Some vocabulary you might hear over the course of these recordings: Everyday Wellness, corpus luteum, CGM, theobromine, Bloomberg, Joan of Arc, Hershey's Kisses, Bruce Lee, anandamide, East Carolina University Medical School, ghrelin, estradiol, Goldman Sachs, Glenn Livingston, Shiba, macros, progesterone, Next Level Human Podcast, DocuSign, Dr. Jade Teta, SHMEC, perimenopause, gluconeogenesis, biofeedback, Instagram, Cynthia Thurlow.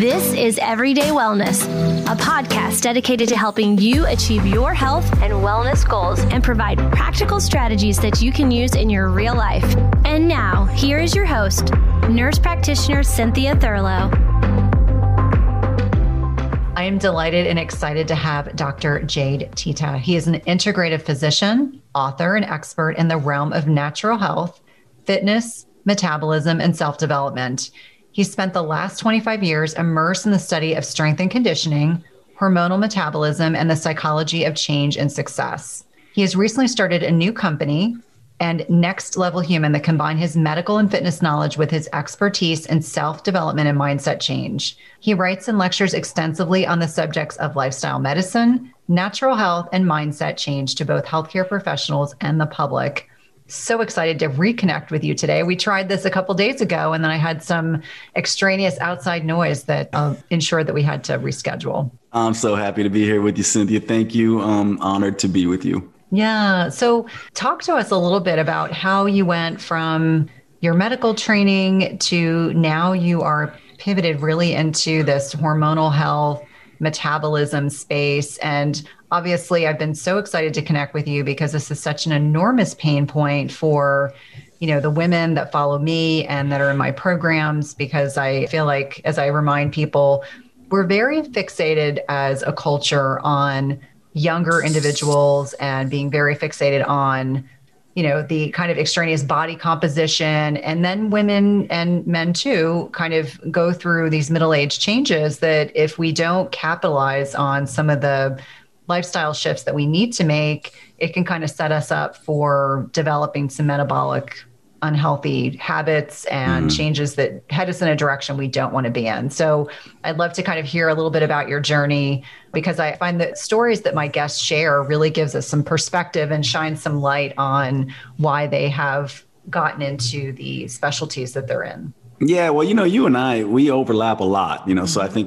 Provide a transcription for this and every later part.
This is Everyday Wellness, a podcast dedicated to helping you achieve your health and wellness goals and provide practical strategies that you can use in your real life. And now, here is your host, nurse practitioner Cynthia Thurlow. I am delighted and excited to have Dr. Jade Teta. He is an integrative physician, author, and expert in the realm of natural health, fitness, metabolism, and self-development. He spent the last 25 years immersed in the study of strength and conditioning, hormonal metabolism, and the psychology of change and success. He has recently started a new company and Next Level Human that combine his medical and fitness knowledge with his expertise in self-development and mindset change. He writes and lectures extensively on the subjects of lifestyle medicine, natural health, and mindset change to both healthcare professionals and the public. So excited to reconnect with you today. We tried this a couple days ago, and then I had some extraneous outside noise that ensured that we had to reschedule. I'm so happy to be here with you, Cynthia. Thank you. Honored to be with you. Yeah. So talk to us a little bit about how you went from your medical training to now you are pivoted really into this hormonal health, metabolism space. And obviously, I've been so excited to connect with you because this is such an enormous pain point for, you know, the women that follow me and that are in my programs, because I feel like, as I remind people, we're very fixated as a culture on younger individuals and being very fixated on, you know, the kind of extraneous body composition. And then women and men too kind of go through these middle-aged changes that if we don't capitalize on some of the lifestyle shifts that we need to make, it can kind of set us up for developing some metabolic unhealthy habits and changes that head us in a direction we don't want to be in. So I'd love to kind of hear a little bit about your journey, because I find that stories that my guests share really gives us some perspective and shines some light on why they have gotten into the specialties that they're in. Yeah. Well, you know, you and I, we overlap a lot, you know, so I think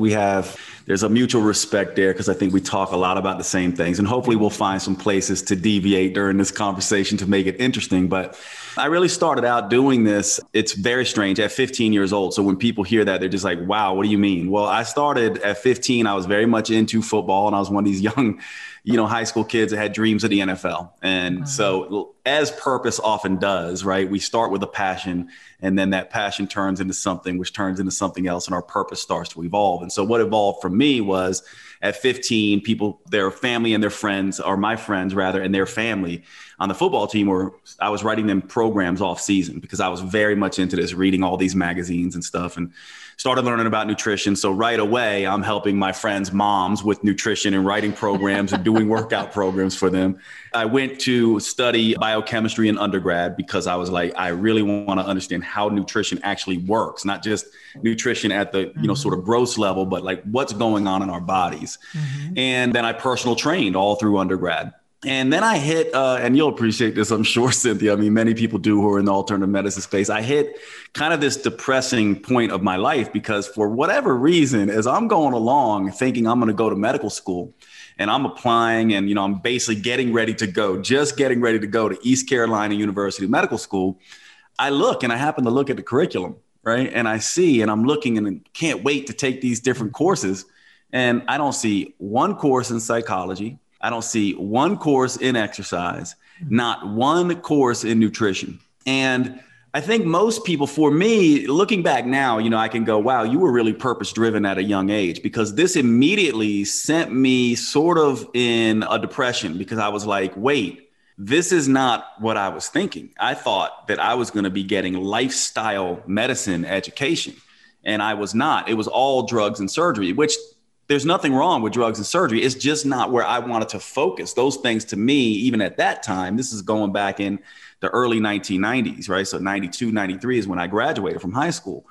there's a mutual respect there, because I think we talk a lot about the same things, and hopefully we'll find some places to deviate during this conversation to make it interesting. But I really started out doing this. It's very strange at 15 years old. So when people hear that, they're just like, wow, what do you mean? Well, I started at 15. I was very much into football, and I was one of these young, you know, high school kids that had dreams of the NFL. And so as purpose often does, right, we start with a passion, and then that passion turns into something, which turns into something else, and our purpose starts to evolve. And so what evolved for me was at 15, people, their family and their friends, or my friends rather, and their family on the football team, were, I was writing them programs off season, because I was very much into this, reading all these magazines and stuff, and started learning about nutrition. So right away, I'm helping my friends' moms with nutrition and writing programs and doing workout programs for them. I went to study biochemistry in undergrad, because I was like, I really want to understand how nutrition actually works, not just nutrition at the, you know, sort of gross level, but like what's going on in our bodies. And then I personal trained all through undergrad. And then I hit, and you'll appreciate this, I'm sure, Cynthia. I mean, many people do who are in the alternative medicine space. I hit kind of this depressing point of my life, because for whatever reason, as I'm going along thinking I'm going to go to medical school, and I'm applying, and, you know, I'm basically just getting ready to go to East Carolina University Medical School, I look, and I happen to look at the curriculum, right? And I see, and I'm looking, and can't wait to take these different courses. And I don't see one course in psychology. I don't see one course in exercise, not one course in nutrition. And I think most people, for me, looking back now, you know, I can go, wow, you were really purpose driven at a young age, because this immediately sent me sort of in a depression, because I was like, wait, this is not what I was thinking. I thought that I was going to be getting lifestyle medicine education, and I was not. It was all drugs and surgery, which there's nothing wrong with drugs and surgery. It's just not where I wanted to focus. Those things to me, even at that time, this is going back in the early 1990s, right? So 92, 93 is when I graduated from high school.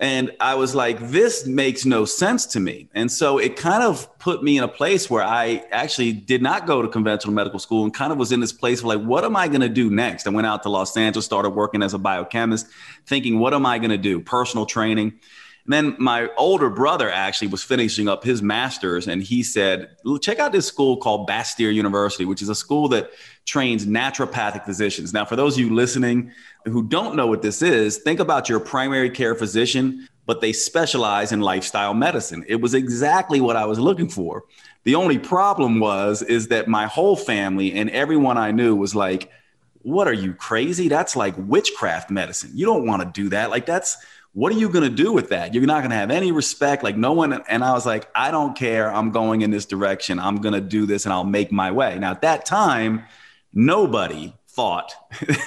And I was like, this makes no sense to me. And so it kind of put me in a place where I actually did not go to conventional medical school, and kind of was in this place of like, what am I going to do next? I went out to Los Angeles, started working as a biochemist, thinking, what am I going to do? Personal training. And then my older brother actually was finishing up his master's, and he said, check out this school called Bastyr University, which is a school that trains naturopathic physicians. Now, for those of you listening who don't know what this is, think about your primary care physician, but they specialize in lifestyle medicine. It was exactly what I was looking for. The only problem is that my whole family and everyone I knew was like, what are you, crazy? That's like witchcraft medicine. You don't want to do that. Like, that's, what are you going to do with that? You're not going to have any respect. Like, no one. And I was like, I don't care. I'm going in this direction. I'm going to do this and I'll make my way. Now, at that time, nobody thought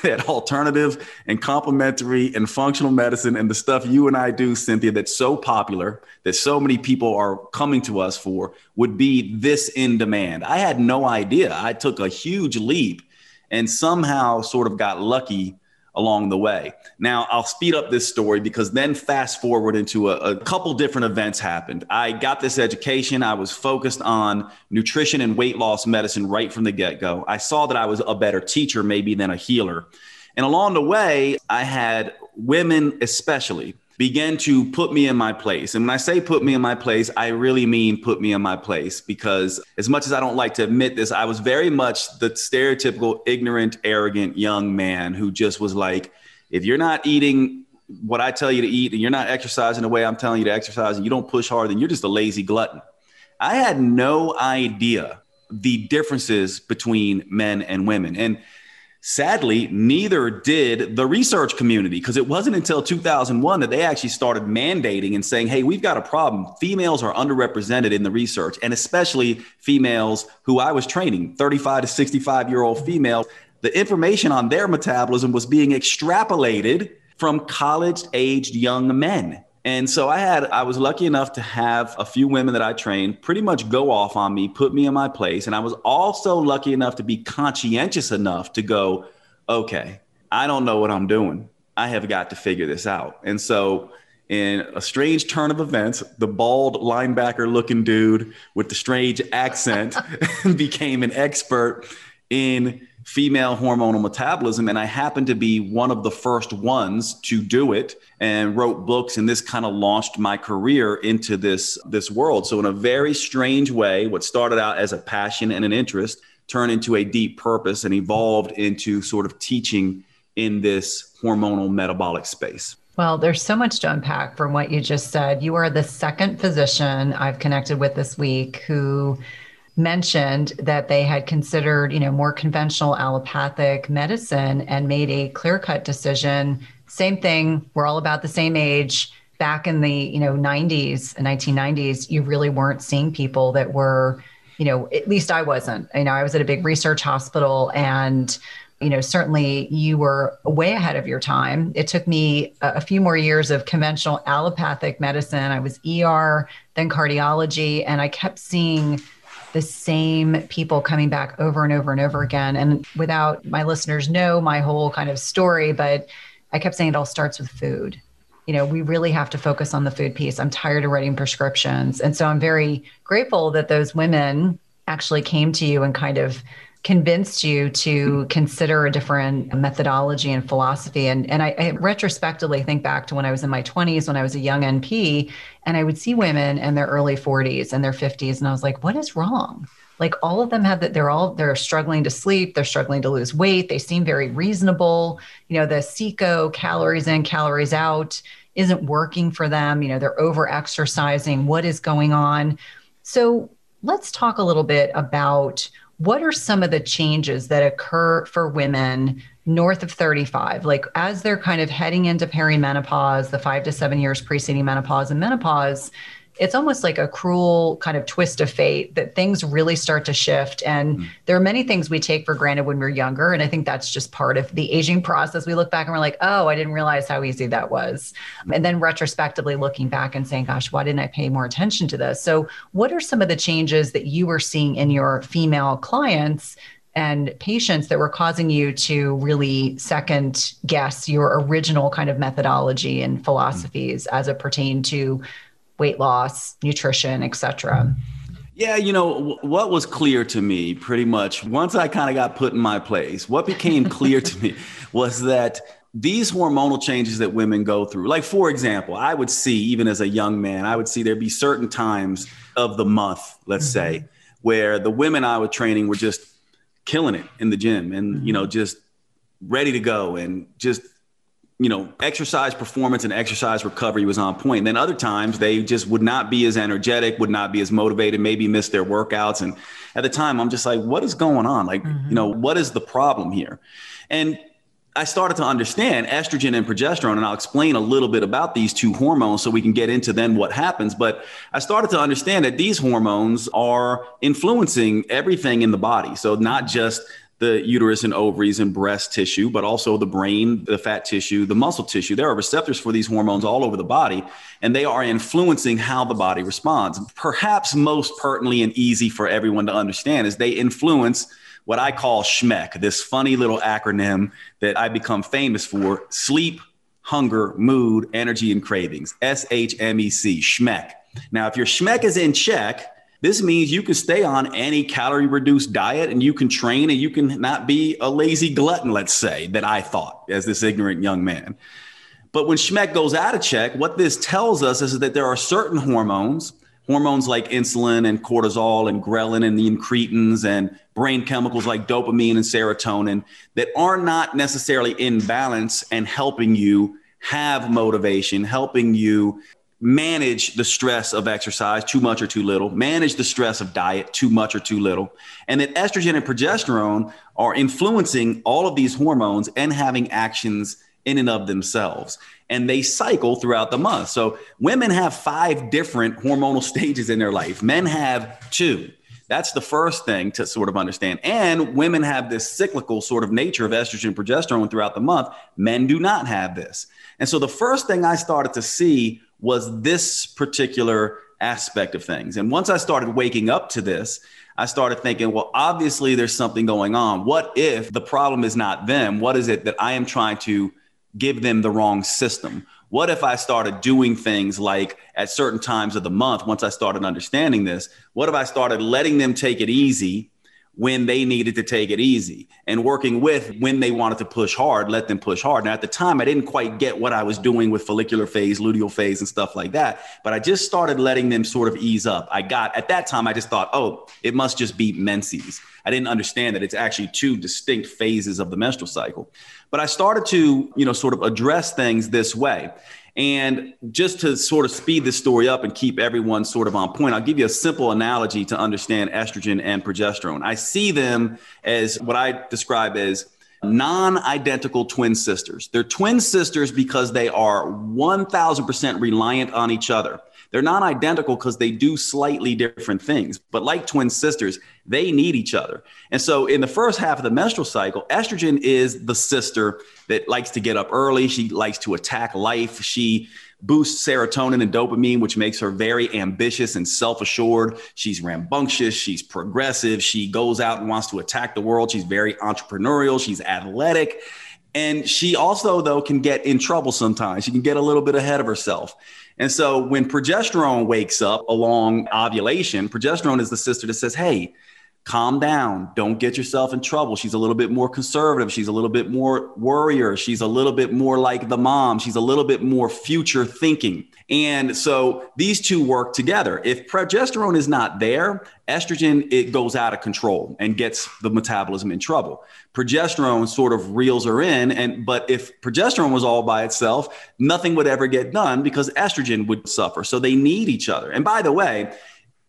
that alternative and complementary and functional medicine and the stuff you and I do, Cynthia, that's so popular, that so many people are coming to us for, would be this in demand. I had no idea. I took a huge leap and somehow sort of got lucky along the way. Now, I'll speed up this story because then fast forward into a couple different events happened. I got this education. I was focused on nutrition and weight loss medicine right from the get-go. I saw that I was a better teacher maybe than a healer. And along the way, I had women especially begin to put me in my place. And when I say put me in my place, I really mean put me in my place, because as much as I don't like to admit this, I was very much the stereotypical ignorant, arrogant young man who just was like, if you're not eating what I tell you to eat and you're not exercising the way I'm telling you to exercise and you don't push hard, then you're just a lazy glutton. I had no idea the differences between men and women. And sadly, neither did the research community, because it wasn't until 2001 that they actually started mandating and saying, hey, we've got a problem. Females are underrepresented in the research, and especially females who I was training, 35 to 65-year-old females. The information on their metabolism was being extrapolated from college-aged young men. And so I was lucky enough to have a few women that I trained pretty much go off on me, put me in my place. And I was also lucky enough to be conscientious enough to go, okay, I don't know what I'm doing. I have got to figure this out. And so in a strange turn of events, the bald linebacker looking dude with the strange accent became an expert in female hormonal metabolism. And I happened to be one of the first ones to do it and wrote books. And this kind of launched my career into this world. So in a very strange way, what started out as a passion and an interest turned into a deep purpose and evolved into sort of teaching in this hormonal metabolic space. Well, there's so much to unpack from what you just said. You are the second physician I've connected with this week who mentioned that they had considered, more conventional allopathic medicine and made a clear-cut decision. Same thing. We're all about the same age. Back in the, 1990s, you really weren't seeing people that were, at least I wasn't. I was at a big research hospital, and, certainly you were way ahead of your time. It took me a few more years of conventional allopathic medicine. I was ER, then cardiology, and I kept seeing the same people coming back over and over and over again. And without my listeners know my whole kind of story, but I kept saying it all starts with food. We really have to focus on the food piece. I'm tired of writing prescriptions. And so I'm very grateful that those women actually came to you and kind of convinced you to consider a different methodology and philosophy. And I retrospectively think back to when I was in my 20s, when I was a young NP, and I would see women in their early 40s and their 50s. And I was like, what is wrong? Like, all of them have that. They're struggling to sleep. They're struggling to lose weight. They seem very reasonable. The CECO, calories in, calories out, isn't working for them. They're over exercising. What is going on? So let's talk a little bit about what are some of the changes that occur for women north of 35, like as they're kind of heading into perimenopause, the 5 to 7 years preceding menopause and menopause? It's almost like a cruel kind of twist of fate that things really start to shift. And there are many things we take for granted when we're younger. And I think that's just part of the aging process. We look back and we're like, oh, I didn't realize how easy that was. And then retrospectively looking back and saying, gosh, why didn't I pay more attention to this? So what are some of the changes that you were seeing in your female clients and patients that were causing you to really second guess your original kind of methodology and philosophies as it pertained to weight loss, nutrition, et cetera? Yeah, what was clear to me pretty much once I kind of got put in my place, what became clear to me was that these hormonal changes that women go through, like, for example, I would see, even as a young man, I would see there'd be certain times of the month, let's say, where the women I was training were just killing it in the gym and, just ready to go and just you know, exercise performance and exercise recovery was on point. And then other times they just would not be as energetic, would not be as motivated, maybe miss their workouts. And at the time I'm just like, what is going on? Like, you know, what is the problem here? And I started to understand estrogen and progesterone, and I'll explain a little bit about these two hormones so we can get into then what happens. But I started to understand that these hormones are influencing everything in the body. So not just the uterus and ovaries and breast tissue, but also the brain, the fat tissue, the muscle tissue. There are receptors for these hormones all over the body, and they are influencing how the body responds. Perhaps most pertinently and easy for everyone to understand is they influence what I call SHMEC, this funny little acronym that I become famous for: sleep, hunger, mood, energy, and cravings. S-H-M-E-C, SHMEC. Now, if your SHMEC is in check, this means you can stay on any calorie-reduced diet, and you can train, and you can not be a lazy glutton, let's say, that I thought as this ignorant young man. But when SHMEC goes out of check, what this tells us is that there are certain hormones like insulin and cortisol and ghrelin and the incretins and brain chemicals like dopamine and serotonin that are not necessarily in balance and helping you have motivation, helping you manage the stress of exercise, too much or too little, manage the stress of diet, too much or too little. And that estrogen and progesterone are influencing all of these hormones and having actions in and of themselves. And they cycle throughout the month. So women have 5 different hormonal stages in their life. Men have 2. That's the first thing to sort of understand. And women have this cyclical sort of nature of estrogen and progesterone throughout the month. Men do not have this. And so the first thing I started to see was this particular aspect of things. And once I started waking up to this, I started thinking, well, obviously there's something going on. What if the problem is not them? What is it that I am trying to give them the wrong system? What if I started doing things like at certain times of the month, once I started understanding this, what if I started letting them take it easy when they needed to take it easy, and working with when they wanted to push hard, let them push hard. Now, at the time, I didn't quite get what I was doing with follicular phase, luteal phase, and stuff like that, but I just started letting them sort of ease up. At that time, I just thought, oh, it must just be menses. I didn't understand that it's actually 2 distinct phases of the menstrual cycle. But I started to, sort of address things this way. And just to sort of speed this story up and keep everyone sort of on point, I'll give you a simple analogy to understand estrogen and progesterone. I see them as what I describe as non-identical twin sisters. They're twin sisters because they are 1,000% reliant on each other. They're not identical because they do slightly different things, but like twin sisters, they need each other. And so in the first half of the menstrual cycle, estrogen is the sister that likes to get up early. She likes to attack life. She boosts serotonin and dopamine, which makes her very ambitious and self-assured. She's rambunctious. She's progressive. She goes out and wants to attack the world. She's very entrepreneurial. She's athletic. And she also, though, can get in trouble sometimes. She can get a little bit ahead of herself. And so when progesterone wakes up along ovulation, progesterone is the sister that says, hey, calm down. Don't get yourself in trouble. She's a little bit more conservative. She's a little bit more worrier. She's a little bit more like the mom. She's a little bit more future thinking. And so these two work together. If progesterone is not there, estrogen, it goes out of control and gets the metabolism in trouble. Progesterone sort of reels her in. But if progesterone was all by itself, nothing would ever get done because estrogen would suffer. So they need each other. And by the way,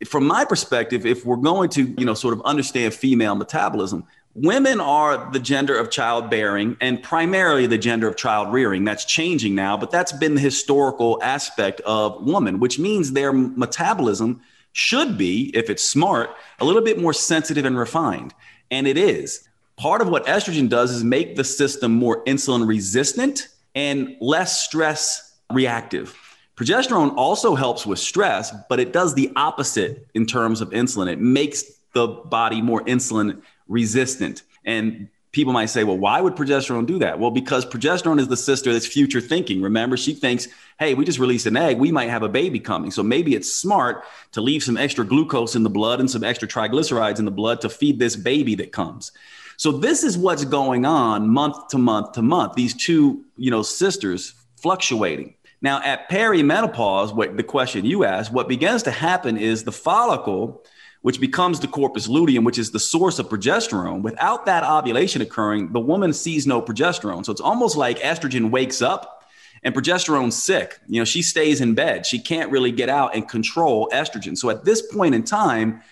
from my perspective, if we're going to, sort of understand female metabolism, women are the gender of childbearing and primarily the gender of child rearing. That's changing now, but that's been the historical aspect of woman, which means their metabolism should be, if it's smart, a little bit more sensitive and refined. And it is. Part of what estrogen does is make the system more insulin resistant and less stress reactive. Progesterone also helps with stress, but it does the opposite in terms of insulin. It makes the body more insulin resistant. And people might say, well, why would progesterone do that? Well, because progesterone is the sister that's future thinking. Remember, she thinks, hey, we just released an egg. We might have a baby coming. So maybe it's smart to leave some extra glucose in the blood and some extra triglycerides in the blood to feed this baby that comes. So this is what's going on month to month to month. These two, sisters fluctuating. Now, at perimenopause, what the question you asked, what begins to happen is the follicle which becomes the corpus luteum, which is the source of progesterone. Without that ovulation occurring, the woman sees no progesterone. So it's almost like estrogen wakes up and progesterone's sick. You know, she stays in bed. She can't really get out and control estrogen. So at this point in time,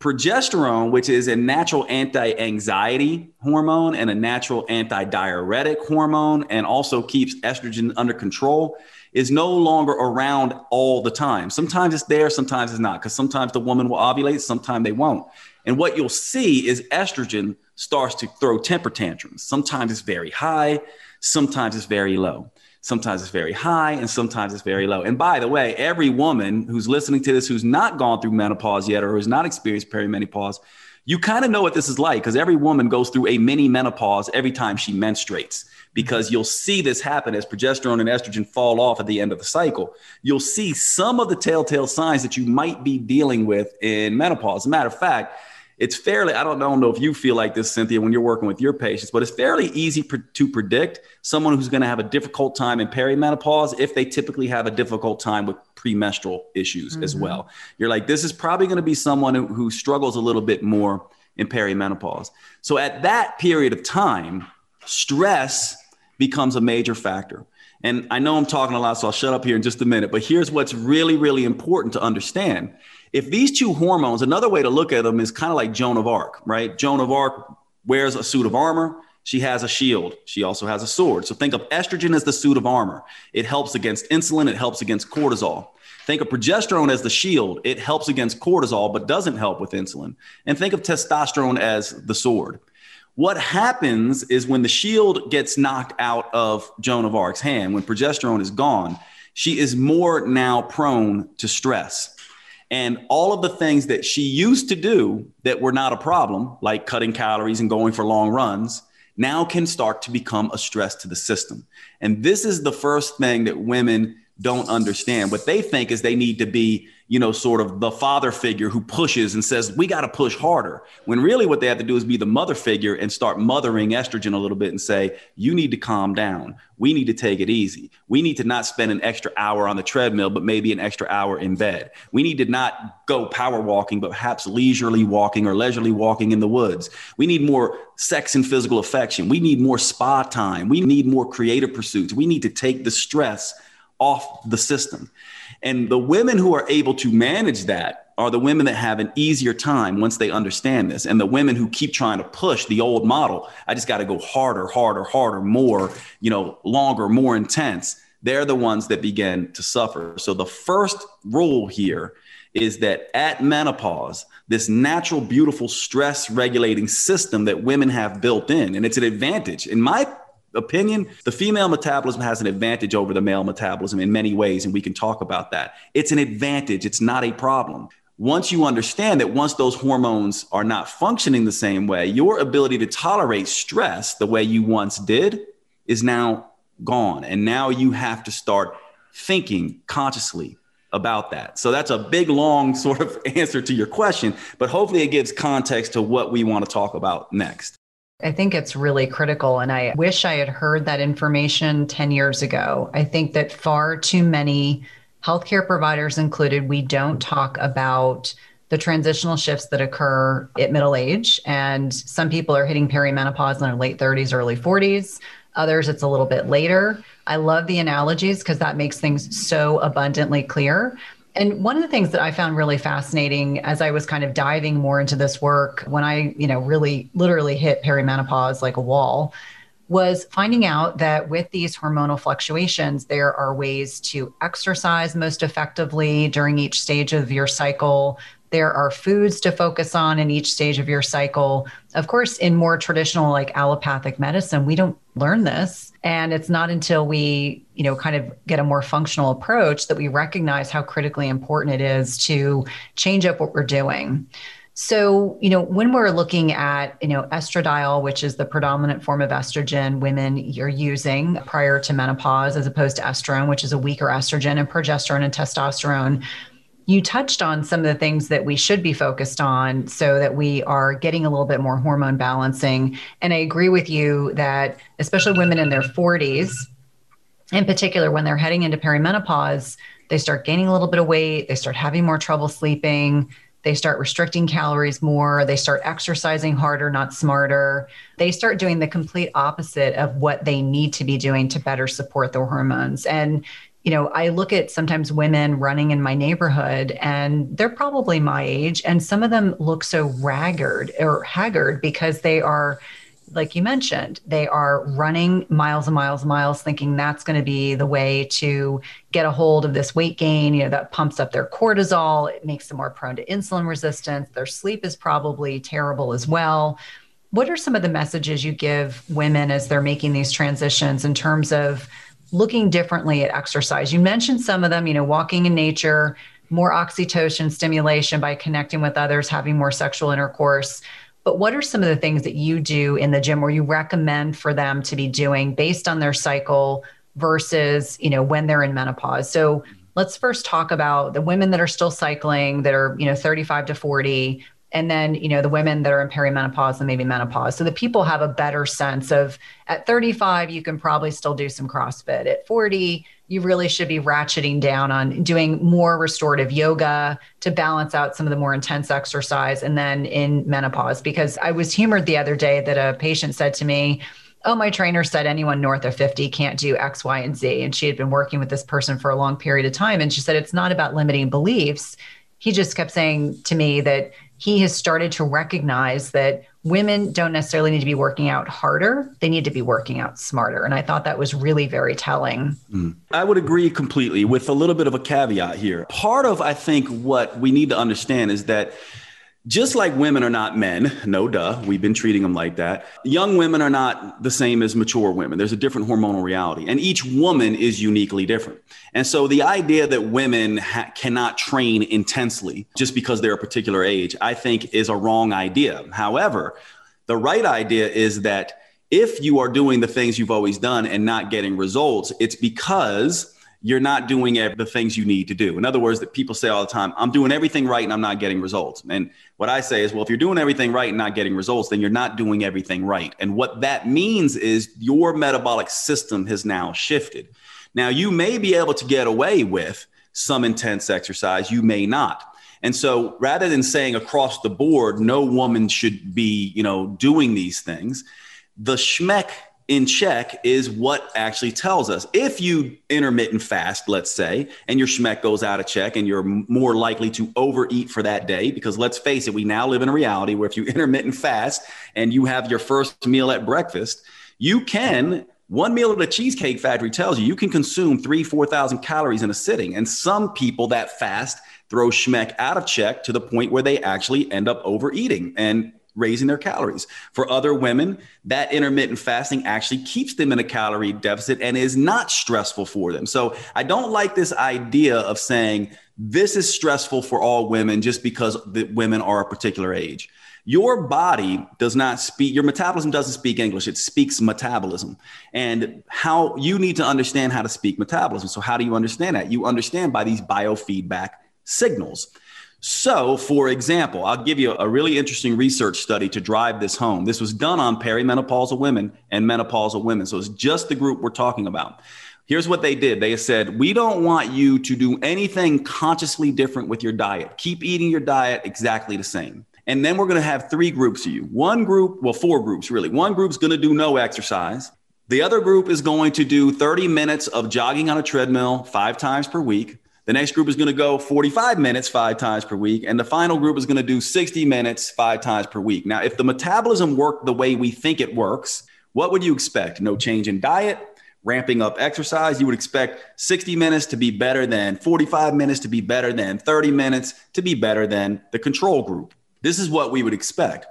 progesterone, which is a natural anti-anxiety hormone and a natural anti-diuretic hormone, and also keeps estrogen under control, is no longer around all the time. Sometimes it's there, sometimes it's not, because sometimes the woman will ovulate, sometimes they won't. And what you'll see is estrogen starts to throw temper tantrums. Sometimes it's very high, sometimes it's very low. Sometimes it's very high and sometimes it's very low. And by the way, every woman who's listening to this, who's not gone through menopause yet, or who's not experienced perimenopause, you kind of know what this is like, because every woman goes through a mini menopause every time she menstruates, because you'll see this happen as progesterone and estrogen fall off at the end of the cycle. You'll see some of the telltale signs that you might be dealing with in menopause. As a matter of fact, it's fairly, I don't know if you feel like this, Cynthia, when you're working with your patients, but it's fairly easy to predict someone who's going to have a difficult time in perimenopause if they typically have a difficult time with premenstrual issues as well. You're like, this is probably going to be someone who struggles a little bit more in perimenopause. So at that period of time, stress becomes a major factor. And I know I'm talking a lot, so I'll shut up here in just a minute, but here's what's really, really important to understand. If these two hormones, another way to look at them is kind of like Joan of Arc, right? Joan of Arc wears a suit of armor. She has a shield. She also has a sword. So think of estrogen as the suit of armor. It helps against insulin. It helps against cortisol. Think of progesterone as the shield. It helps against cortisol, but doesn't help with insulin. And think of testosterone as the sword. What happens is when the shield gets knocked out of Joan of Arc's hand, when progesterone is gone, she is more now prone to stress. And all of the things that she used to do that were not a problem, like cutting calories and going for long runs, now can start to become a stress to the system. And this is the first thing that women don't understand. What they think is they need to be, you know, sort of the father figure who pushes and says, we got to push harder. When really what they have to do is be the mother figure and start mothering estrogen a little bit and say, you need to calm down. We need to take it easy. We need to not spend an extra hour on the treadmill, but maybe an extra hour in bed. We need to not go power walking, but perhaps leisurely walking or leisurely walking in the woods. We need more sex and physical affection. We need more spa time. We need more creative pursuits. We need to take the stress off the system. And the women who are able to manage that are the women that have an easier time once they understand this. And the women who keep trying to push the old model, I just got to go harder, harder, harder, more, you know, longer, more intense. They're the ones that begin to suffer. So the first rule here is that at menopause, this natural, beautiful stress regulating system that women have built in, and it's an advantage in my opinion, the female metabolism has an advantage over the male metabolism in many ways, and we can talk about that. It's an advantage. It's not a problem. Once you understand that once those hormones are not functioning the same way, your ability to tolerate stress the way you once did is now gone. And now you have to start thinking consciously about that. So that's a big, long sort of answer to your question, but hopefully it gives context to what we want to talk about next. I think it's really critical. And I wish I had heard that information 10 years ago. I think that far too many healthcare providers included, we don't talk about the transitional shifts that occur at middle age. And some people are hitting perimenopause in their late 30s, early 40s. Others, it's a little bit later. I love the analogies because that makes things so abundantly clear. And one of the things that I found really fascinating as I was kind of diving more into this work, when I, really literally hit perimenopause like a wall, was finding out that with these hormonal fluctuations, there are ways to exercise most effectively during each stage of your cycle. There are foods to focus on in each stage of your cycle. Of course, in more traditional like allopathic medicine, we don't learn this. And it's not until we, kind of get a more functional approach that we recognize how critically important it is to change up what we're doing. So, when we're looking at, estradiol, which is the predominant form of estrogen women are using prior to menopause, as opposed to estrone, which is a weaker estrogen, and progesterone and testosterone, you touched on some of the things that we should be focused on so that we are getting a little bit more hormone balancing. And I agree with you that especially women in their 40s, in particular, when they're heading into perimenopause, they start gaining a little bit of weight, they start having more trouble sleeping, They start restricting calories more. They start exercising harder, not smarter. They start doing the complete opposite of what they need to be doing to better support their hormones. And, you know, I look at sometimes women running in my neighborhood, and they're probably my age, and some of them look so ragged or haggard because they are, like you mentioned, they are running miles and miles and miles, thinking that's going to be the way to get a hold of this weight gain. You know, that pumps up their cortisol. It makes them more prone to insulin resistance. Their sleep is probably terrible as well. What are some of the messages you give women as they're making these transitions in terms of looking differently at exercise? You mentioned some of them, you know, walking in nature, more oxytocin stimulation by connecting with others, having more sexual intercourse. But what are some of the things that you do in the gym or you recommend for them to be doing based on their cycle versus, you know, when they're in menopause? So let's first talk about the women that are still cycling that are, you know, 35 to 40, and then, you know, the women that are in perimenopause and maybe menopause. So the people have a better sense of at 35, you can probably still do some CrossFit. At 40, you really should be ratcheting down on doing more restorative yoga to balance out some of the more intense exercise. And then in menopause, because I was humored the other day that a patient said to me, oh, my trainer said anyone north of 50 can't do X, Y, and Z. And she had been working with this person for a long period of time. And she said, it's not about limiting beliefs. He just kept saying to me that he has started to recognize that women don't necessarily need to be working out harder. They need to be working out smarter. And I thought that was really very telling. I would agree completely with a little bit of a caveat here. Part of, I think, what we need to understand is that just like women are not men, no duh, we've been treating them like that. Young women are not the same as mature women. There's a different hormonal reality, and each woman is uniquely different. And so the idea that women cannot train intensely just because they're a particular age, I think is a wrong idea. However, the right idea is that if you are doing the things you've always done and not getting results, it's because you're not doing the things you need to do. In other words, that people say all the time, I'm doing everything right and I'm not getting results. And what I say is, well, if you're doing everything right and not getting results, then you're not doing everything right. And what that means is your metabolic system has now shifted. Now, you may be able to get away with some intense exercise, you may not. And so rather than saying across the board, no woman should be, you know, doing these things, the SHMEC in check is what actually tells us. If you intermittent fast, let's say, and your SHMEC goes out of check and you're more likely to overeat for that day, because let's face it, we now live in a reality where if you intermittent fast and you have your first meal at breakfast, you can, one meal at a Cheesecake Factory tells you, you can consume 3,000 to 4,000 calories in a sitting. And some people that fast throw SHMEC out of check to the point where they actually end up overeating and raising their calories. For other women, that intermittent fasting actually keeps them in a calorie deficit and is not stressful for them. So I don't like this idea of saying this is stressful for all women just because the women are a particular age. Your body does not speak, your metabolism doesn't speak English. It speaks metabolism, and how you need to understand how to speak metabolism. So how do you understand that? You understand by these biofeedback signals. So, for example, I'll give you a really interesting research study to drive this home. This was done on perimenopausal women and menopausal women. So it's just the group we're talking about. Here's what they did. They said, we don't want you to do anything consciously different with your diet. Keep eating your diet exactly the same. And then we're going to have three groups of you. One group, well, four groups, really. One group's going to do no exercise. The other group is going to do 30 minutes of jogging on a treadmill 5 times per week. The next group is going to go 45 minutes 5 times per week. And the final group is going to do 60 minutes 5 times per week. Now, if the metabolism worked the way we think it works, what would you expect? No change in diet, ramping up exercise. You would expect 60 minutes to be better than 45 minutes to be better than 30 minutes to be better than the control group. This is what we would expect.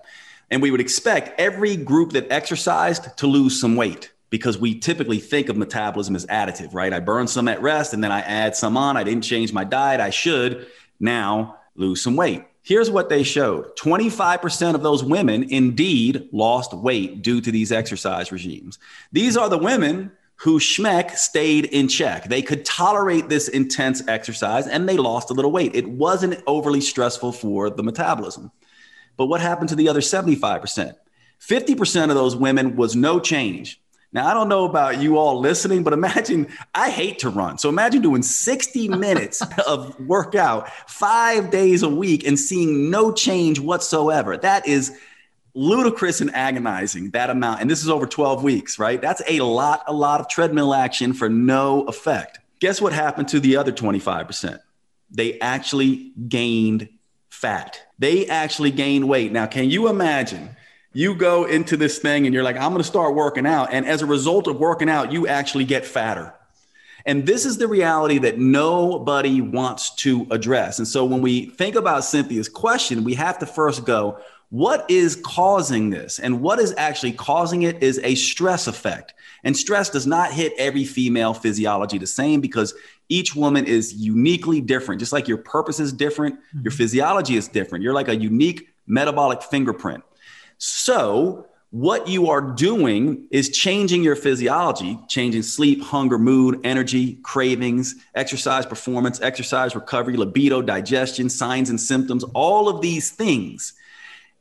And we would expect every group that exercised to lose some weight, because we typically think of metabolism as additive, right? I burn some at rest and then I add some on. I didn't change my diet. I should now lose some weight. Here's what they showed. 25% of those women indeed lost weight due to these exercise regimes. These are the women whose SHMEC stayed in check. They could tolerate this intense exercise and they lost a little weight. It wasn't overly stressful for the metabolism. But what happened to the other 75%? 50% of those women was no change. Now, I don't know about you all listening, but imagine, I hate to run. So imagine doing 60 minutes of workout 5 days a week and seeing no change whatsoever. That is ludicrous and agonizing, that amount. And this is over 12 weeks, right? That's a lot of treadmill action for no effect. Guess what happened to the other 25%? They actually gained fat. They actually gained weight. Now, can you imagine you go into this thing and you're like, I'm going to start working out. And as a result of working out, you actually get fatter. And this is the reality that nobody wants to address. And so when we think about Cynthia's question, we have to first go, what is causing this? And what is actually causing it is a stress effect. And stress does not hit every female physiology the same because each woman is uniquely different. Just like your purpose is different, your physiology is different. You're like a unique metabolic fingerprint. So what you are doing is changing your physiology, changing sleep, hunger, mood, energy, cravings, exercise performance, exercise recovery, libido, digestion, signs and symptoms, all of these things.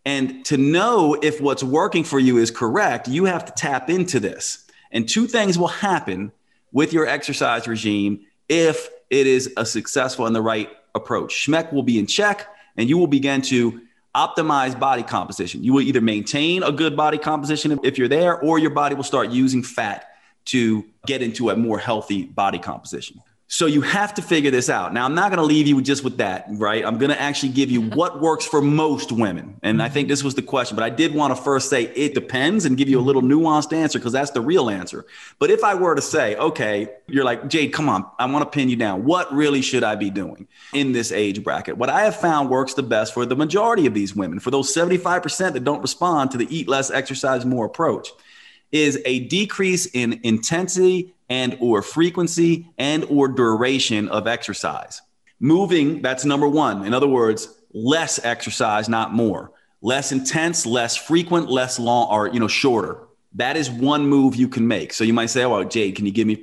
And to know if what's working for you is correct, you have to tap into this. And two things will happen with your exercise regime if it is a successful and the right approach. SHMEC will be in check and you will begin to optimize body composition. You will either maintain a good body composition if you're there, or your body will start using fat to get into a more healthy body composition. So you have to figure this out. Now, I'm not going to leave you just with that, right? I'm going to actually give you what works for most women. And I think this was the question, but I did want to first say it depends and give you a little nuanced answer because that's the real answer. But if I were to say, okay, you're like, Jade, come on, I want to pin you down. What really should I be doing in this age bracket? What I have found works the best for the majority of these women, for those 75% that don't respond to the eat less, exercise more approach, is a decrease in intensity and or frequency and or duration of exercise. Moving, that's number one. In other words, less exercise, not more. Less intense, less frequent, less long, or shorter. That is one move you can make. So you might say, well, Jade, can you give me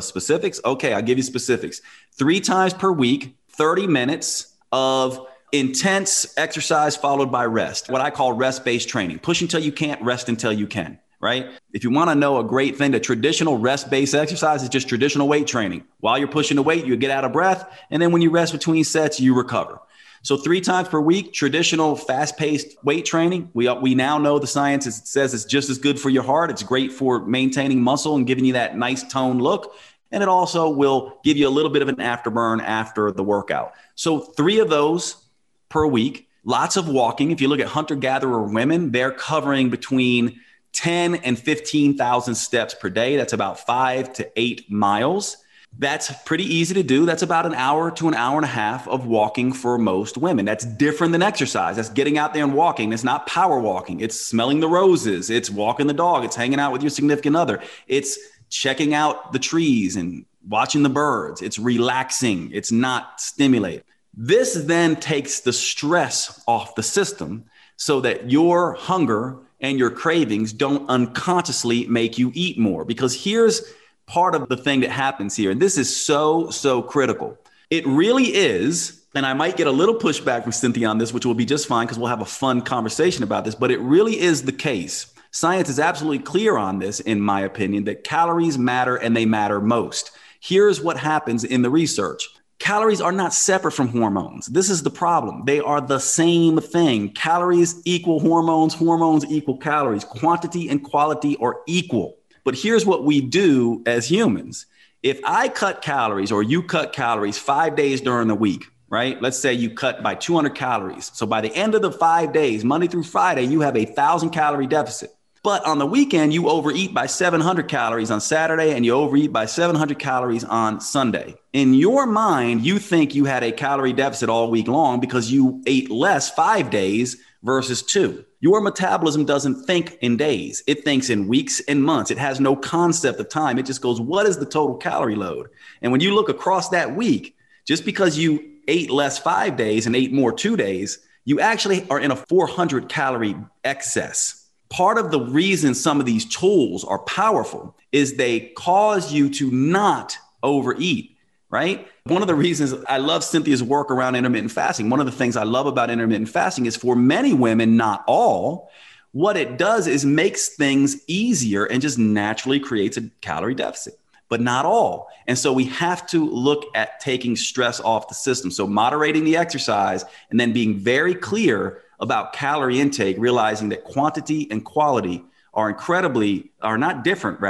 specifics? Okay, I'll give you specifics. 3 times per week, 30 minutes of intense exercise followed by rest. What I call rest-based training. Push until you can't, rest until you can. Right? If you want to know a great thing, the traditional rest-based exercise is just traditional weight training. While you're pushing the weight, you get out of breath. And then when you rest between sets, you recover. So 3 times per week, traditional fast-paced weight training. We now know the science says it's just as good for your heart. It's great for maintaining muscle and giving you that nice tone look. And it also will give you a little bit of an afterburn after the workout. So 3 of those per week, lots of walking. If you look at hunter-gatherer women, they're covering between 10 and 15,000 steps per day. That's about 5 to 8 miles. That's pretty easy to do. That's about 1 hour to 1.5 hours of walking for most women. That's different than exercise. That's getting out there and walking. It's not power walking. It's smelling the roses. It's walking the dog. It's hanging out with your significant other. It's checking out the trees and watching the birds. It's relaxing. It's not stimulated. This then takes the stress off the system so that your hunger and your cravings don't unconsciously make you eat more. Because here's part of the thing that happens here. And this is so, so critical. It really is, and I might get a little pushback from Cynthia on this, which will be just fine because we'll have a fun conversation about this, but it really is the case. Science is absolutely clear on this, in my opinion, that calories matter and they matter most. Here's what happens in the research. Calories are not separate from hormones. This is the problem. They are the same thing. Calories equal hormones. Hormones equal calories. Quantity and quality are equal. But here's what we do as humans. If I cut calories or you cut calories 5 days during the week, right? Let's say you cut by 200 calories. So by the end of the 5 days, Monday through Friday, you have 1,000 calorie deficit. But on the weekend, you overeat by 700 calories on Saturday and you overeat by 700 calories on Sunday. In your mind, you think you had a calorie deficit all week long because you ate less 5 days versus 2. Your metabolism doesn't think in days. It thinks in weeks and months. It has no concept of time. It just goes, what is the total calorie load? And when you look across that week, just because you ate less 5 days and ate more 2 days, you actually are in a 400 calorie excess. Part of the reason some of these tools are powerful is they cause you to not overeat, right? One of the reasons I love Cynthia's work around intermittent fasting, one of the things I love about intermittent fasting is for many women, not all, What it does is makes things easier and just naturally creates a calorie deficit, but not all. And so we have to look at taking stress off the system. So moderating the exercise and then being very clear about calorie intake, realizing that quantity and quality are not different,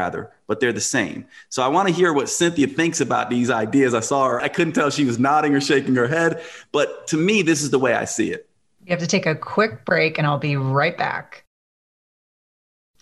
but they're the same. So I want to hear what Cynthia thinks about these ideas. I saw her, I couldn't tell if she was nodding or shaking her head, but to me, this is the way I see it. You have to take a quick break and I'll be right back.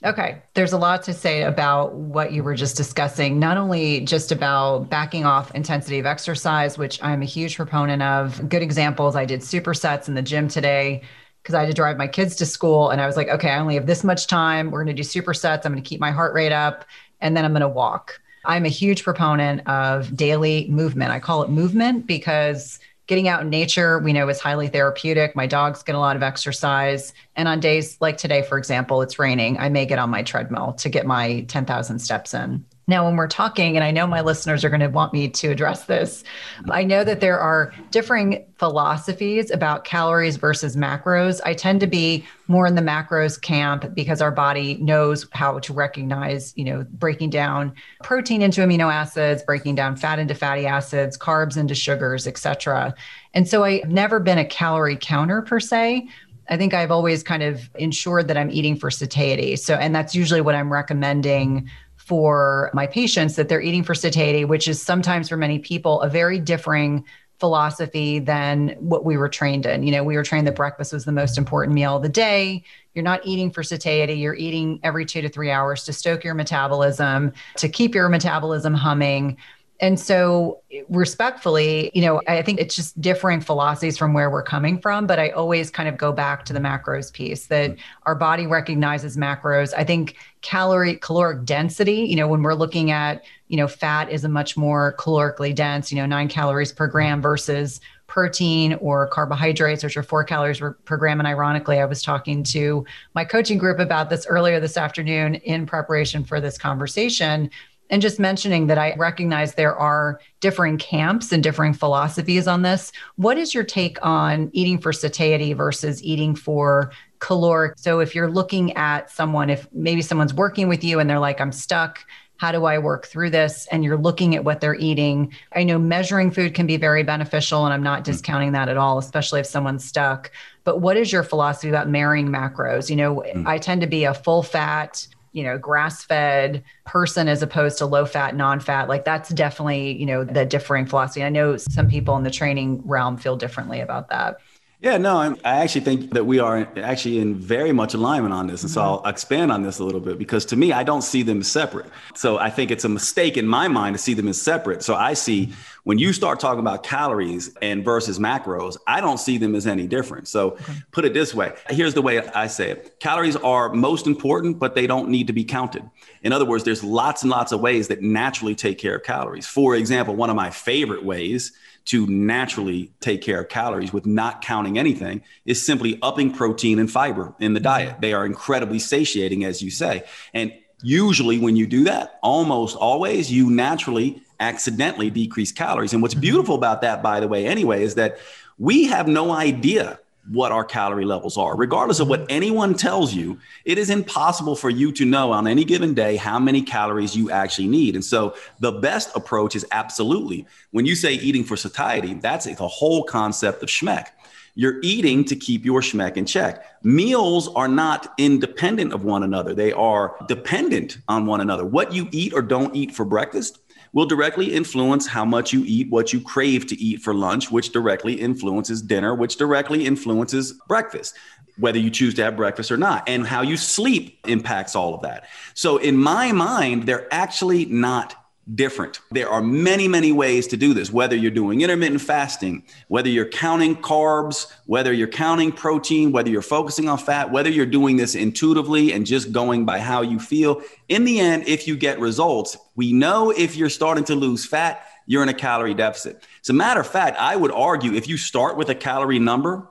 Okay. There's a lot to say about what you were just discussing, not only just about backing off intensity of exercise, which I'm a huge proponent of. Good examples. I did supersets in the gym today because I had to drive my kids to school. And I was like, okay, I only have this much time. We're going to do supersets. I'm going to keep my heart rate up. And then I'm going to walk. I'm a huge proponent of daily movement. I call it movement because getting out in nature, we know, is highly therapeutic. My dogs get a lot of exercise. And on days like today, for example, it's raining, I may get on my treadmill to get my 10,000 steps in. Now, when we're talking, and I know my listeners are going to want me to address this, I know that there are differing philosophies about calories versus macros. I tend to be more in the macros camp because our body knows how to recognize, you know, breaking down protein into amino acids, breaking down fat into fatty acids, carbs into sugars, et cetera. And so I've never been a calorie counter per se. I think I've always kind of ensured that I'm eating for satiety. So, and that's usually what I'm recommending for my patients, that they're eating for satiety, which is sometimes for many people a very differing philosophy than what we were trained in. You know, we were trained that breakfast was the most important meal of the day. You're not eating for satiety. You're eating every 2 to 3 hours to stoke your metabolism, to keep your metabolism humming. And so respectfully, you know, I think it's just differing philosophies from where we're coming from, but I always kind of go back to the macros piece that our body recognizes macros. I think caloric density, you know, when we're looking at, you know, fat is a much more calorically dense, you know, 9 calories per gram versus protein or carbohydrates, which are 4 calories per gram. And ironically, I was talking to my coaching group about this earlier this afternoon in preparation for this conversation. And just mentioning that I recognize there are differing camps and differing philosophies on this. What is your take on eating for satiety versus eating for caloric? So if you're looking at someone, if maybe someone's working with you and they're like, I'm stuck, how do I work through this? And you're looking at what they're eating. I know measuring food can be very beneficial, and I'm not discounting that at all, especially if someone's stuck. But what is your philosophy about marrying macros? You know, I tend to be a full fat, you know, grass-fed person as opposed to low-fat, non-fat. Like that's definitely, you know, the differing philosophy. I know some people in the training realm feel differently about that. Yeah, no, I actually think that we are actually in very much alignment on this. And so I'll expand on this a little bit because to me, I don't see them separate. So I think it's a mistake in my mind to see them as separate. So I see when you start talking about calories and versus macros, I don't see them as any different. So put it this way, here's the way I say it. Calories are most important, but they don't need to be counted. In other words, there's lots and lots of ways that naturally take care of calories. For example, one of my favorite ways to naturally take care of calories with not counting anything is simply upping protein and fiber in the diet. They are incredibly satiating, as you say. And usually when you do that, almost always, you naturally accidentally decrease calories. And what's beautiful about that, by the way, anyway, is that we have no idea what our calorie levels are. Regardless of what anyone tells you, it is impossible for you to know on any given day how many calories you actually need. And so the best approach is absolutely, when you say eating for satiety, that's the whole concept of SHMEC. You're eating to keep your SHMEC in check. Meals are not independent of one another. They are dependent on one another. What you eat or don't eat for breakfast will directly influence how much you eat, what you crave to eat for lunch, which directly influences dinner, which directly influences breakfast, whether you choose to have breakfast or not. And how you sleep impacts all of that. So in my mind, they're actually not different. There are many, many ways to do this, whether you're doing intermittent fasting, whether you're counting carbs, whether you're counting protein, whether you're focusing on fat, whether you're doing this intuitively and just going by how you feel. In the end, if you get results, we know if you're starting to lose fat, you're in a calorie deficit. As a matter of fact, I would argue if you start with a calorie number,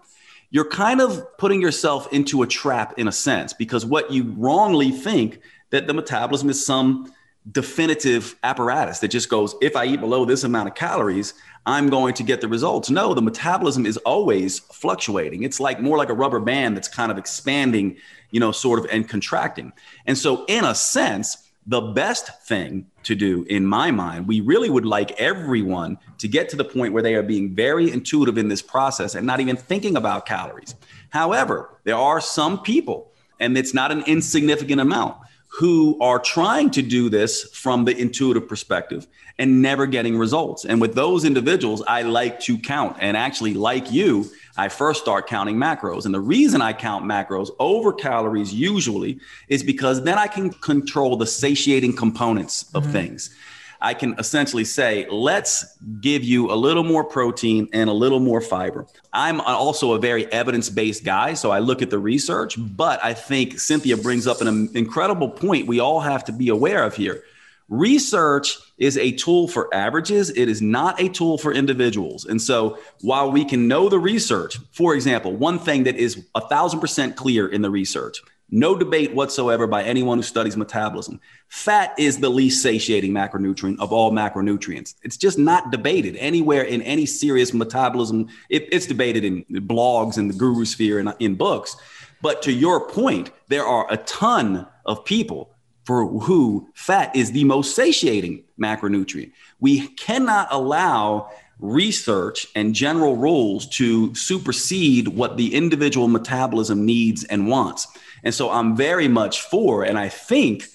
you're kind of putting yourself into a trap in a sense, because what you wrongly think that the metabolism is some definitive apparatus that just goes, if I eat below this amount of calories, I'm going to get the results. No, the metabolism is always fluctuating. It's like more like a rubber band that's kind of expanding, you know, sort of and contracting. And so in a sense, the best thing to do in my mind, we really would like everyone to get to the point where they are being very intuitive in this process and not even thinking about calories. However, there are some people, and it's not an insignificant amount, who are trying to do this from the intuitive perspective and never getting results. And with those individuals, I like to count. And actually, like you, I first start counting macros. And the reason I count macros over calories usually is because then I can control the satiating components of things. I can essentially say, let's give you a little more protein and a little more fiber. I'm also a very evidence-based guy, so I look at the research, but I think Cynthia brings up an incredible point we all have to be aware of here. Research is a tool for averages. It is not a tool for individuals. And so while we can know the research, for example, one thing that is 1,000% clear in the research, no debate whatsoever by anyone who studies metabolism. Fat is the least satiating macronutrient of all macronutrients. It's just not debated anywhere in any serious metabolism. It's debated in blogs and the guru sphere and in books. But to your point, there are a ton of people for who fat is the most satiating macronutrient. We cannot allow research and general rules to supersede what the individual metabolism needs and wants. And so I'm very much for, and I think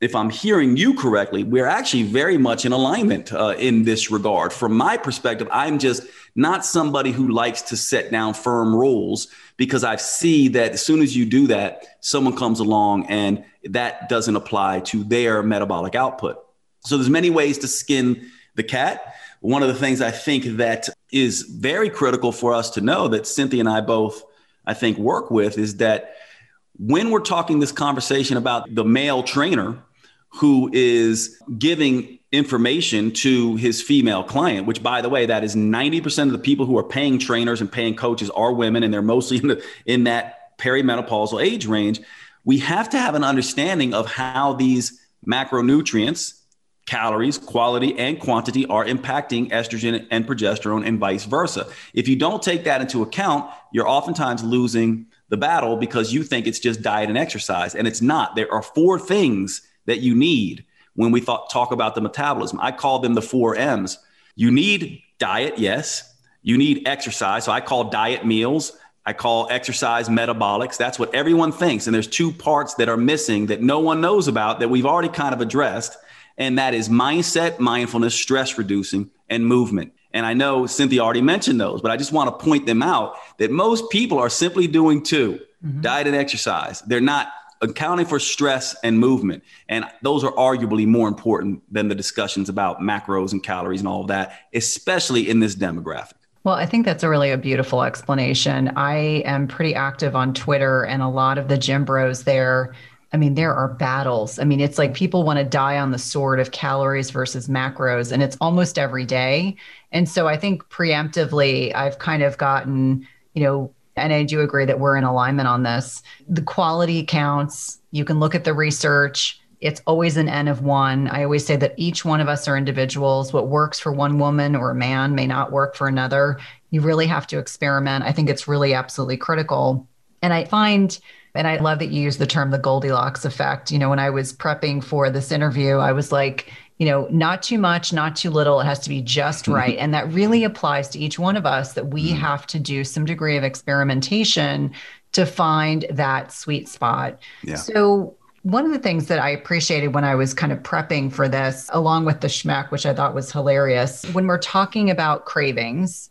if I'm hearing you correctly, we're actually very much in alignment in this regard. From my perspective, I'm just not somebody who likes to set down firm rules, because I see that as soon as you do that, someone comes along and that doesn't apply to their metabolic output. So there's many ways to skin the cat. One of the things I think that is very critical for us to know that Cynthia and I both, I think, work with is that when we're talking this conversation about the male trainer who is giving information to his female client, which, by the way, that is 90% of the people who are paying trainers and paying coaches are women, and they're mostly in that perimenopausal age range. We have to have an understanding of how these macronutrients, calories, quality, and quantity are impacting estrogen and progesterone and vice versa. If you don't take that into account, you're oftentimes losing the battle because you think it's just diet and exercise, and it's not. There are four things that you need when we talk about the metabolism. I call them the four M's. You need diet, yes. You need exercise. So I call diet meals. I call exercise metabolics. That's what everyone thinks. And there's two parts that are missing that no one knows about that we've already kind of addressed. And that is mindset, mindfulness, stress reducing, and movement. And I know Cynthia already mentioned those, but I just want to point them out that most people are simply doing two, diet and exercise. They're not accounting for stress and movement. And those are arguably more important than the discussions about macros and calories and all of that, especially in this demographic. Well, I think that's a beautiful explanation. I am pretty active on Twitter, and a lot of the gym bros there, I mean, there are battles. I mean, it's like people want to die on the sword of calories versus macros, and it's almost every day. And so I think preemptively, I've kind of gotten, you know, and I do agree that we're in alignment on this. The quality counts. You can look at the research. It's always an N of one. I always say that each one of us are individuals. What works for one woman or a man may not work for another. You really have to experiment. I think it's really absolutely critical. And I find, and I love that you use the term, the Goldilocks effect. You know, when I was prepping for this interview, I was like, you know, not too much, not too little. It has to be just right. And that really applies to each one of us, that we have to do some degree of experimentation to find that sweet spot. Yeah. So one of the things that I appreciated when I was kind of prepping for this, along with the SHMEC, which I thought was hilarious, when we're talking about cravings,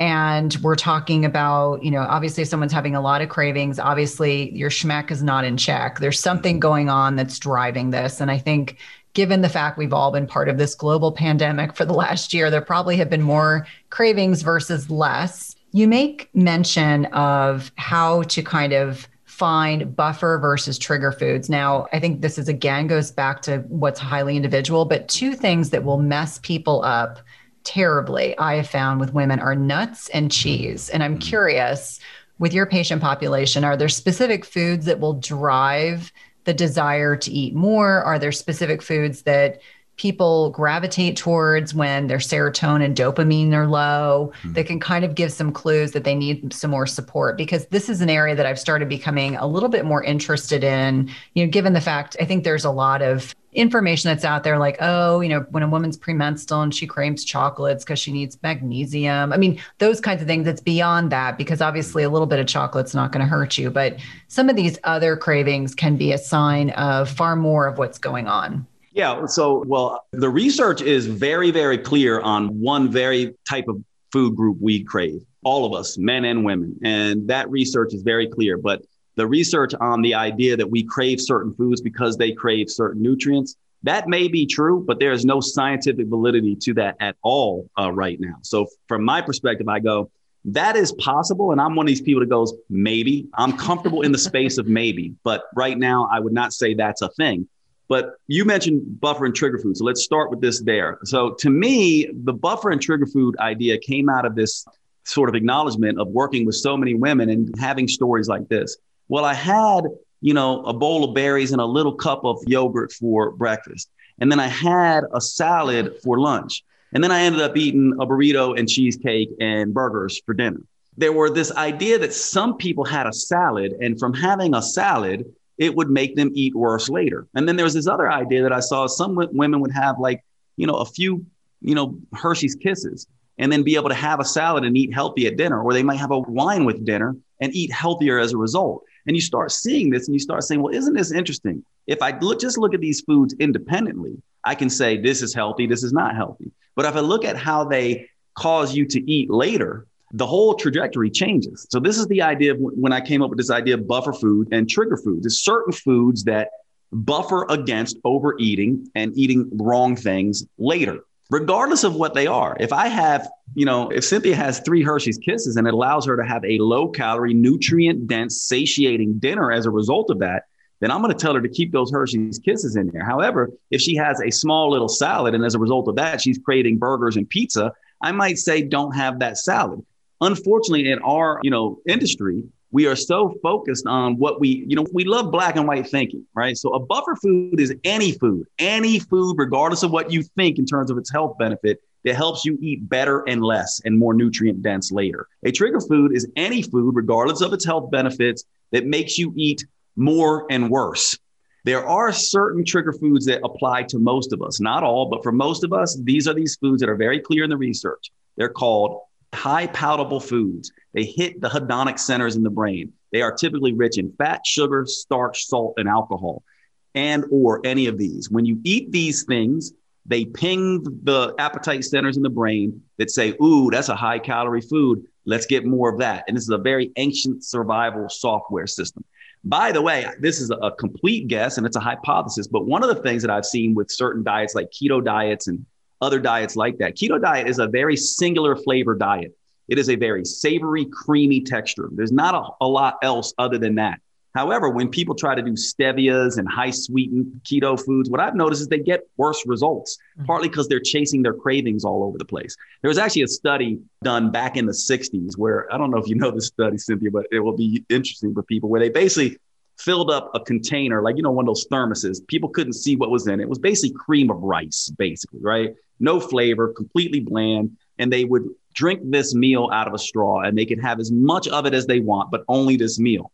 and we're talking about, you know, obviously if someone's having a lot of cravings, obviously your SHMEC is not in check. There's something going on that's driving this. And I think given the fact we've all been part of this global pandemic for the last year, there probably have been more cravings versus less. You make mention of how to kind of find buffer versus trigger foods. Now, I think this is, again, goes back to what's highly individual, but two things that will mess people up terribly, I have found with women, are nuts and cheese. And I'm curious, with your patient population, are there specific foods that will drive the desire to eat more? Are there specific foods that people gravitate towards when their serotonin and dopamine are low, that can kind of give some clues that they need some more support, because this is an area that I've started becoming a little bit more interested in, you know, given the fact, I think there's a lot of information that's out there like, oh, you know, when a woman's premenstrual and she craves chocolates because she needs magnesium. I mean, those kinds of things, it's beyond that, because obviously a little bit of chocolate's not going to hurt you, but some of these other cravings can be a sign of far more of what's going on. Yeah. So, well, the research is very, very clear on one very type of food group we crave, all of us, men and women. And that research is very clear. But the research on the idea that we crave certain foods because they crave certain nutrients, that may be true, but there is no scientific validity to that at all right now. So from my perspective, I go, that is possible. And I'm one of these people that goes, maybe. I'm comfortable in the space of maybe. But right now, I would not say that's a thing. But you mentioned buffer and trigger food. So let's start with this there. So to me, the buffer and trigger food idea came out of this sort of acknowledgement of working with so many women and having stories like this. Well, I had, you know, a bowl of berries and a little cup of yogurt for breakfast. And then I had a salad for lunch. And then I ended up eating a burrito and cheesecake and burgers for dinner. There were this idea that some people had a salad, and from having a salad, it would make them eat worse later. And then there was this other idea that I saw. Some women would have like, you know, a few, you know, Hershey's Kisses and then be able to have a salad and eat healthy at dinner, or they might have a wine with dinner and eat healthier as a result. And you start seeing this and you start saying, well, isn't this interesting? If I just look at these foods independently, I can say this is healthy, this is not healthy. But if I look at how they cause you to eat later, the whole trajectory changes. So this is the idea of when I came up with this idea of buffer food and trigger foods. There's certain foods that buffer against overeating and eating wrong things later, regardless of what they are. If I have, you know, if Cynthia has 3 Hershey's Kisses and it allows her to have a low calorie, nutrient dense, satiating dinner as a result of that, then I'm going to tell her to keep those Hershey's Kisses in there. However, if she has a small little salad and as a result of that, she's craving burgers and pizza, I might say, don't have that salad. Unfortunately, in our, you know, industry, we are so focused on what we, you know, we love black and white thinking, right? So a buffer food is any food, regardless of what you think in terms of its health benefit, that helps you eat better and less and more nutrient dense later. A trigger food is any food, regardless of its health benefits, that makes you eat more and worse. There are certain trigger foods that apply to most of us, not all, but for most of us, these are these foods that are very clear in the research. They're called high palatable foods. They hit the hedonic centers in the brain. They are typically rich in fat, sugar, starch, salt, and alcohol, and or any of these. When you eat these things, they ping the appetite centers in the brain that say, ooh, that's a high calorie food. Let's get more of that. And this is a very ancient survival software system. By the way, this is a complete guess and it's a hypothesis, but one of the things that I've seen with certain diets like keto diets and other diets like that. Keto diet is a very singular flavor diet. It is a very savory, creamy texture. There's not a lot else other than that. However, when people try to do stevias and high sweetened keto foods, what I've noticed is they get worse results, partly because they're chasing their cravings all over the place. There was actually a study done back in the 60s where, I don't know if you know this study, Cynthia, but it will be interesting for people, where they basically filled up a container, like, you know, one of those thermoses. People couldn't see what was in it. It was basically cream of rice, basically, right? No flavor, completely bland. And they would drink this meal out of a straw and they could have as much of it as they want, but only this meal.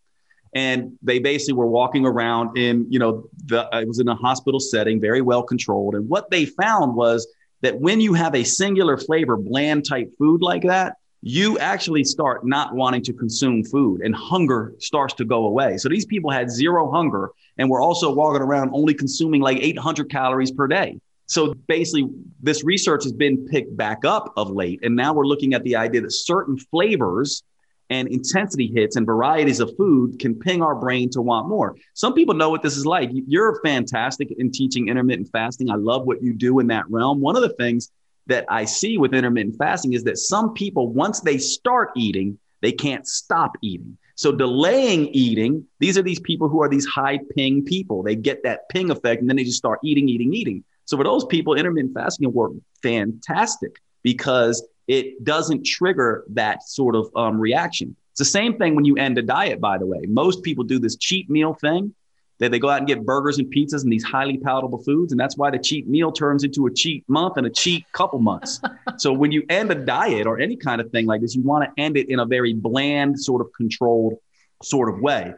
And they basically were walking around in, you know, it was in a hospital setting, very well controlled. And what they found was that when you have a singular flavor, bland type food like that, you actually start not wanting to consume food and hunger starts to go away. So these people had zero hunger and were also walking around only consuming like 800 calories per day. So basically, this research has been picked back up of late, and now we're looking at the idea that certain flavors and intensity hits and varieties of food can ping our brain to want more. Some people know what this is like. You're fantastic in teaching intermittent fasting. I love what you do in that realm. One of the things that I see with intermittent fasting is that some people, once they start eating, they can't stop eating. So delaying eating, these are these people who are these high ping people. They get that ping effect, and then they just start eating. So for those people, intermittent fasting will work fantastic because it doesn't trigger that sort of reaction. It's the same thing when you end a diet, by the way. Most people do this cheat meal thing They go out and get burgers and pizzas and these highly palatable foods. And that's why the cheat meal turns into a cheat month and a cheat couple months. So when you end a diet or any kind of thing like this, you want to end it in a very bland, sort of controlled sort of way.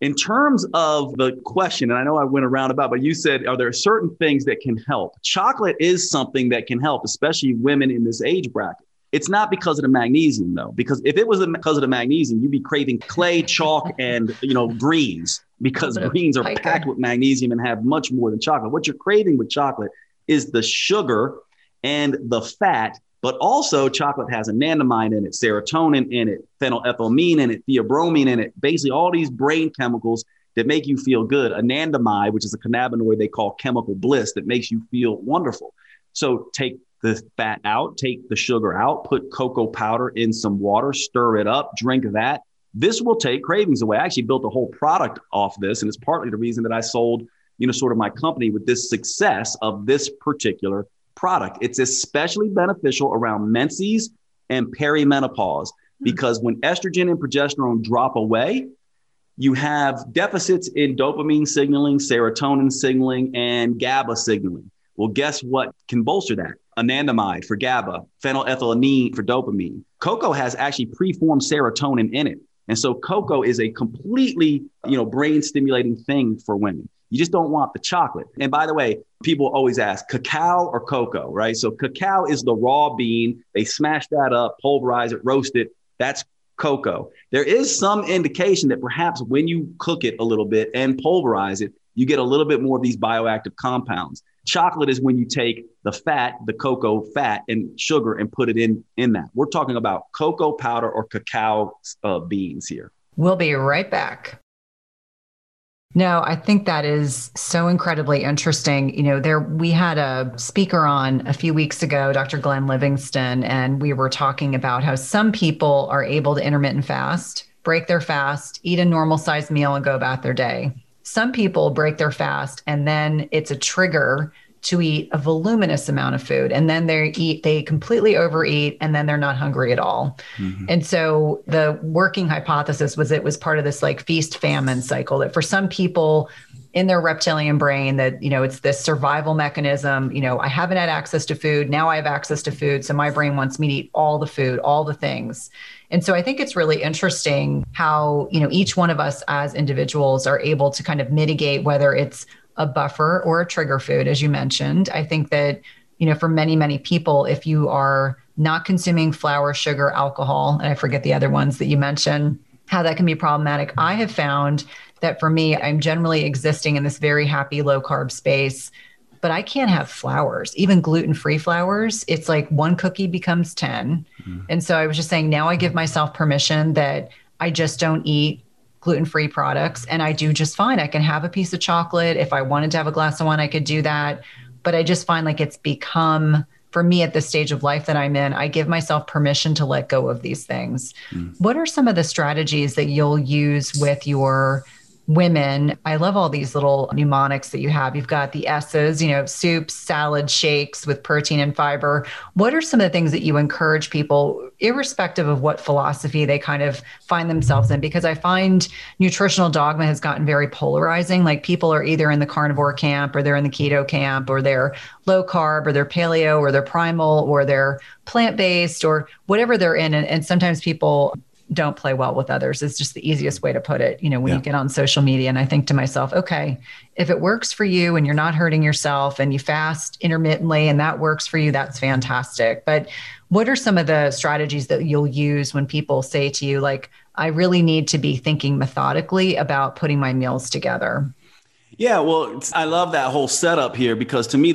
In terms of the question, and I know I went around about, but you said, are there certain things that can help? Chocolate is something that can help, especially women in this age bracket. It's not because of the magnesium, though, because if it was because of the magnesium, you'd be craving clay, chalk, and greens, because greens are packed with magnesium and have much more than chocolate. What you're craving with chocolate is the sugar and the fat, but also chocolate has anandamide in it, serotonin in it, phenylethylamine in it, theobromine in it, basically all these brain chemicals that make you feel good. Anandamide, which is a cannabinoid they call chemical bliss, that makes you feel wonderful. So take the fat out, take the sugar out, put cocoa powder in some water, stir it up, drink that. This will take cravings away. I actually built a whole product off this, and it's partly the reason that I sold, sort of my company with this success of this particular product. It's especially beneficial around menses and perimenopause, because when estrogen and progesterone drop away, you have deficits in dopamine signaling, serotonin signaling, and GABA signaling. Well, guess what can bolster that? Anandamide for GABA, phenylethylamine for dopamine. Cocoa has actually preformed serotonin in it. And so cocoa is a completely, brain stimulating thing for women. You just don't want the chocolate. And by the way, people always ask cacao or cocoa, right? So cacao is the raw bean. They smash that up, pulverize it, roast it. That's cocoa. There is some indication that perhaps when you cook it a little bit and pulverize it, you get a little bit more of these bioactive compounds. Chocolate is when you take the fat, the cocoa fat and sugar, and put it in that. We're talking about cocoa powder or cacao beans here. We'll be right back. No, I think that is so incredibly interesting. We had a speaker on a few weeks ago, Dr. Glenn Livingston, and we were talking about how some people are able to intermittent fast, break their fast, eat a normal sized meal, and go about their day. Some people break their fast and then it's a trigger to eat a voluminous amount of food. And then they completely overeat, and then they're not hungry at all. Mm-hmm. And so the working hypothesis was it was part of this like feast famine cycle, that for some people in their reptilian brain that, it's this survival mechanism, I haven't had access to food. Now I have access to food. So my brain wants me to eat all the food, all the things. And so I think it's really interesting how, each one of us as individuals are able to kind of mitigate whether it's a buffer or a trigger food, as you mentioned. I think that, for many, many people, if you are not consuming flour, sugar, alcohol, and I forget the other ones that you mentioned, how that can be problematic. I have found that for me, I'm generally existing in this very happy low carb space, but I can't have flours, even gluten-free flours. It's like one cookie becomes 10. Mm-hmm. And so I was just saying, now I give myself permission that I just don't eat gluten-free products, and I do just fine. I can have a piece of chocolate. If I wanted to have a glass of wine, I could do that. But I just find like it's become, for me at this stage of life that I'm in, I give myself permission to let go of these things. Mm-hmm. What are some of the strategies that you'll use with your women? I love all these little mnemonics that you have. You've got the S's, soups, salad, shakes with protein and fiber. What are some of the things that you encourage people, irrespective of what philosophy they kind of find themselves in? Because I find nutritional dogma has gotten very polarizing. Like people are either in the carnivore camp, or they're in the keto camp, or they're low carb, or they're paleo, or they're primal, or they're plant-based, or whatever they're in. And sometimes people don't play well with others. It's just the easiest way to put it. You get on social media, and I think to myself, okay, if it works for you and you're not hurting yourself and you fast intermittently and that works for you, that's fantastic. But what are some of the strategies that you'll use when people say to you, like, I really need to be thinking methodically about putting my meals together? Yeah, well, I love that whole setup here, because to me,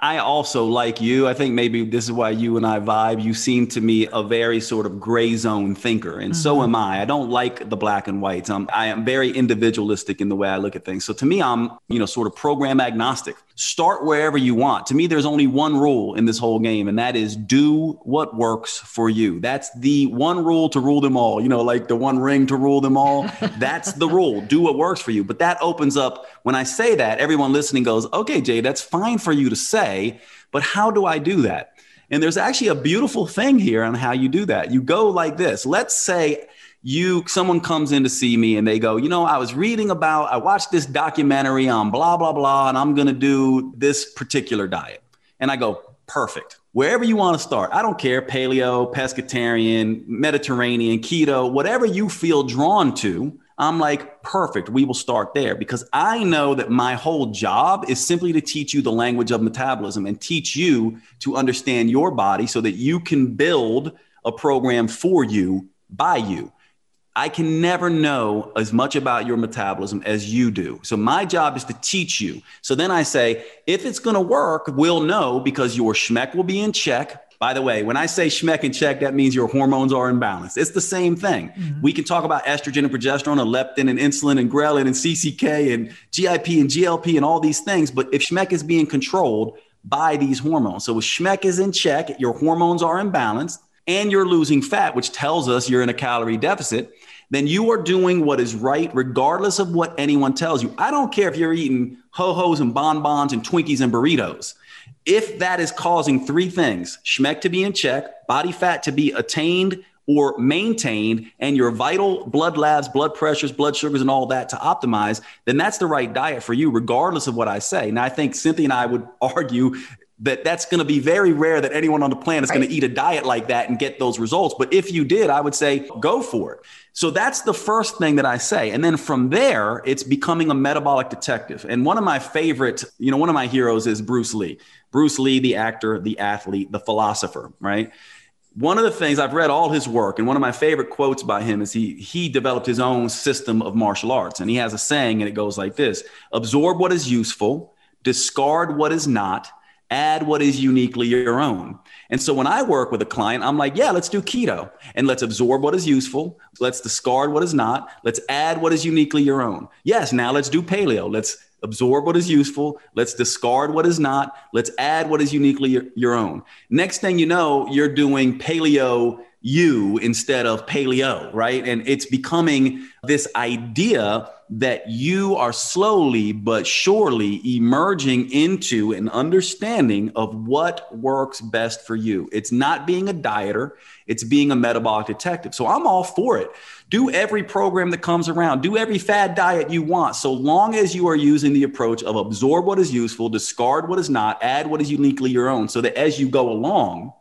I also, like you, I think maybe this is why you and I vibe. You seem to me a very sort of gray zone thinker. And so am I. I don't like the black and whites. I am very individualistic in the way I look at things. So to me, I'm, sort of program agnostic. Start wherever you want. To me, there's only one rule in this whole game, and that is do what works for you. That's the one rule to rule them all, like the one ring to rule them all. That's the rule. Do what works for you. But that opens up, when I say that, everyone listening goes, okay, Jay, that's fine for you to say, but how do I do that? And there's actually a beautiful thing here on how you do that. You go like this. Let's say someone comes in to see me and they go, you know, I watched this documentary on blah, blah, blah, and I'm going to do this particular diet. And I go, perfect. Wherever you want to start. I don't care, paleo, pescatarian, Mediterranean, keto, whatever you feel drawn to. I'm like, perfect. We will start there because I know that my whole job is simply to teach you the language of metabolism and teach you to understand your body so that you can build a program for you by you. I can never know as much about your metabolism as you do. So my job is to teach you. So then I say, if it's going to work, we'll know because your SHMEC will be in check. By the way, when I say SHMEC in check, that means your hormones are in balance. It's the same thing. Mm-hmm. We can talk about estrogen and progesterone and leptin and insulin and ghrelin and CCK and GIP and GLP and all these things. But if SHMEC is being controlled by these hormones, so if SHMEC is in check, your hormones are in balance, and you're losing fat, which tells us you're in a calorie deficit, then you are doing what is right, regardless of what anyone tells you. I don't care if you're eating ho-hos and bonbons and Twinkies and burritos. If that is causing three things, SHMEC to be in check, body fat to be attained or maintained, and your vital blood labs, blood pressures, blood sugars, and all that to optimize, then that's the right diet for you, regardless of what I say. Now, I think Cynthia and I would argue that that's going to be very rare that anyone on the planet is going to eat a diet like that and get those results. But if you did, I would say go for it. So that's the first thing that I say. And then from there, it's becoming a metabolic detective. And one of my favorite, you know, one of my heroes is Bruce Lee. Bruce Lee, the actor, the athlete, the philosopher, right? One of the things I've read all his work, and one of my favorite quotes by him is he developed his own system of martial arts. And he has a saying, and it goes like this: absorb what is useful, discard what is not, add what is uniquely your own. And so when I work with a client, I'm like, yeah, let's do keto and let's absorb what is useful. Let's discard what is not. Let's add what is uniquely your own. Yes, now let's do paleo. Let's absorb what is useful. Let's discard what is not. Let's add what is uniquely your own. Next thing you know, you're doing paleo you instead of paleo, right? And it's becoming this idea that you are slowly but surely emerging into an understanding of what works best for you. It's not being a dieter, it's being a metabolic detective. So I'm all for it. Do every program that comes around, do every fad diet you want, so long as you are using the approach of absorb what is useful, discard what is not, add what is uniquely your own, so that as you go along,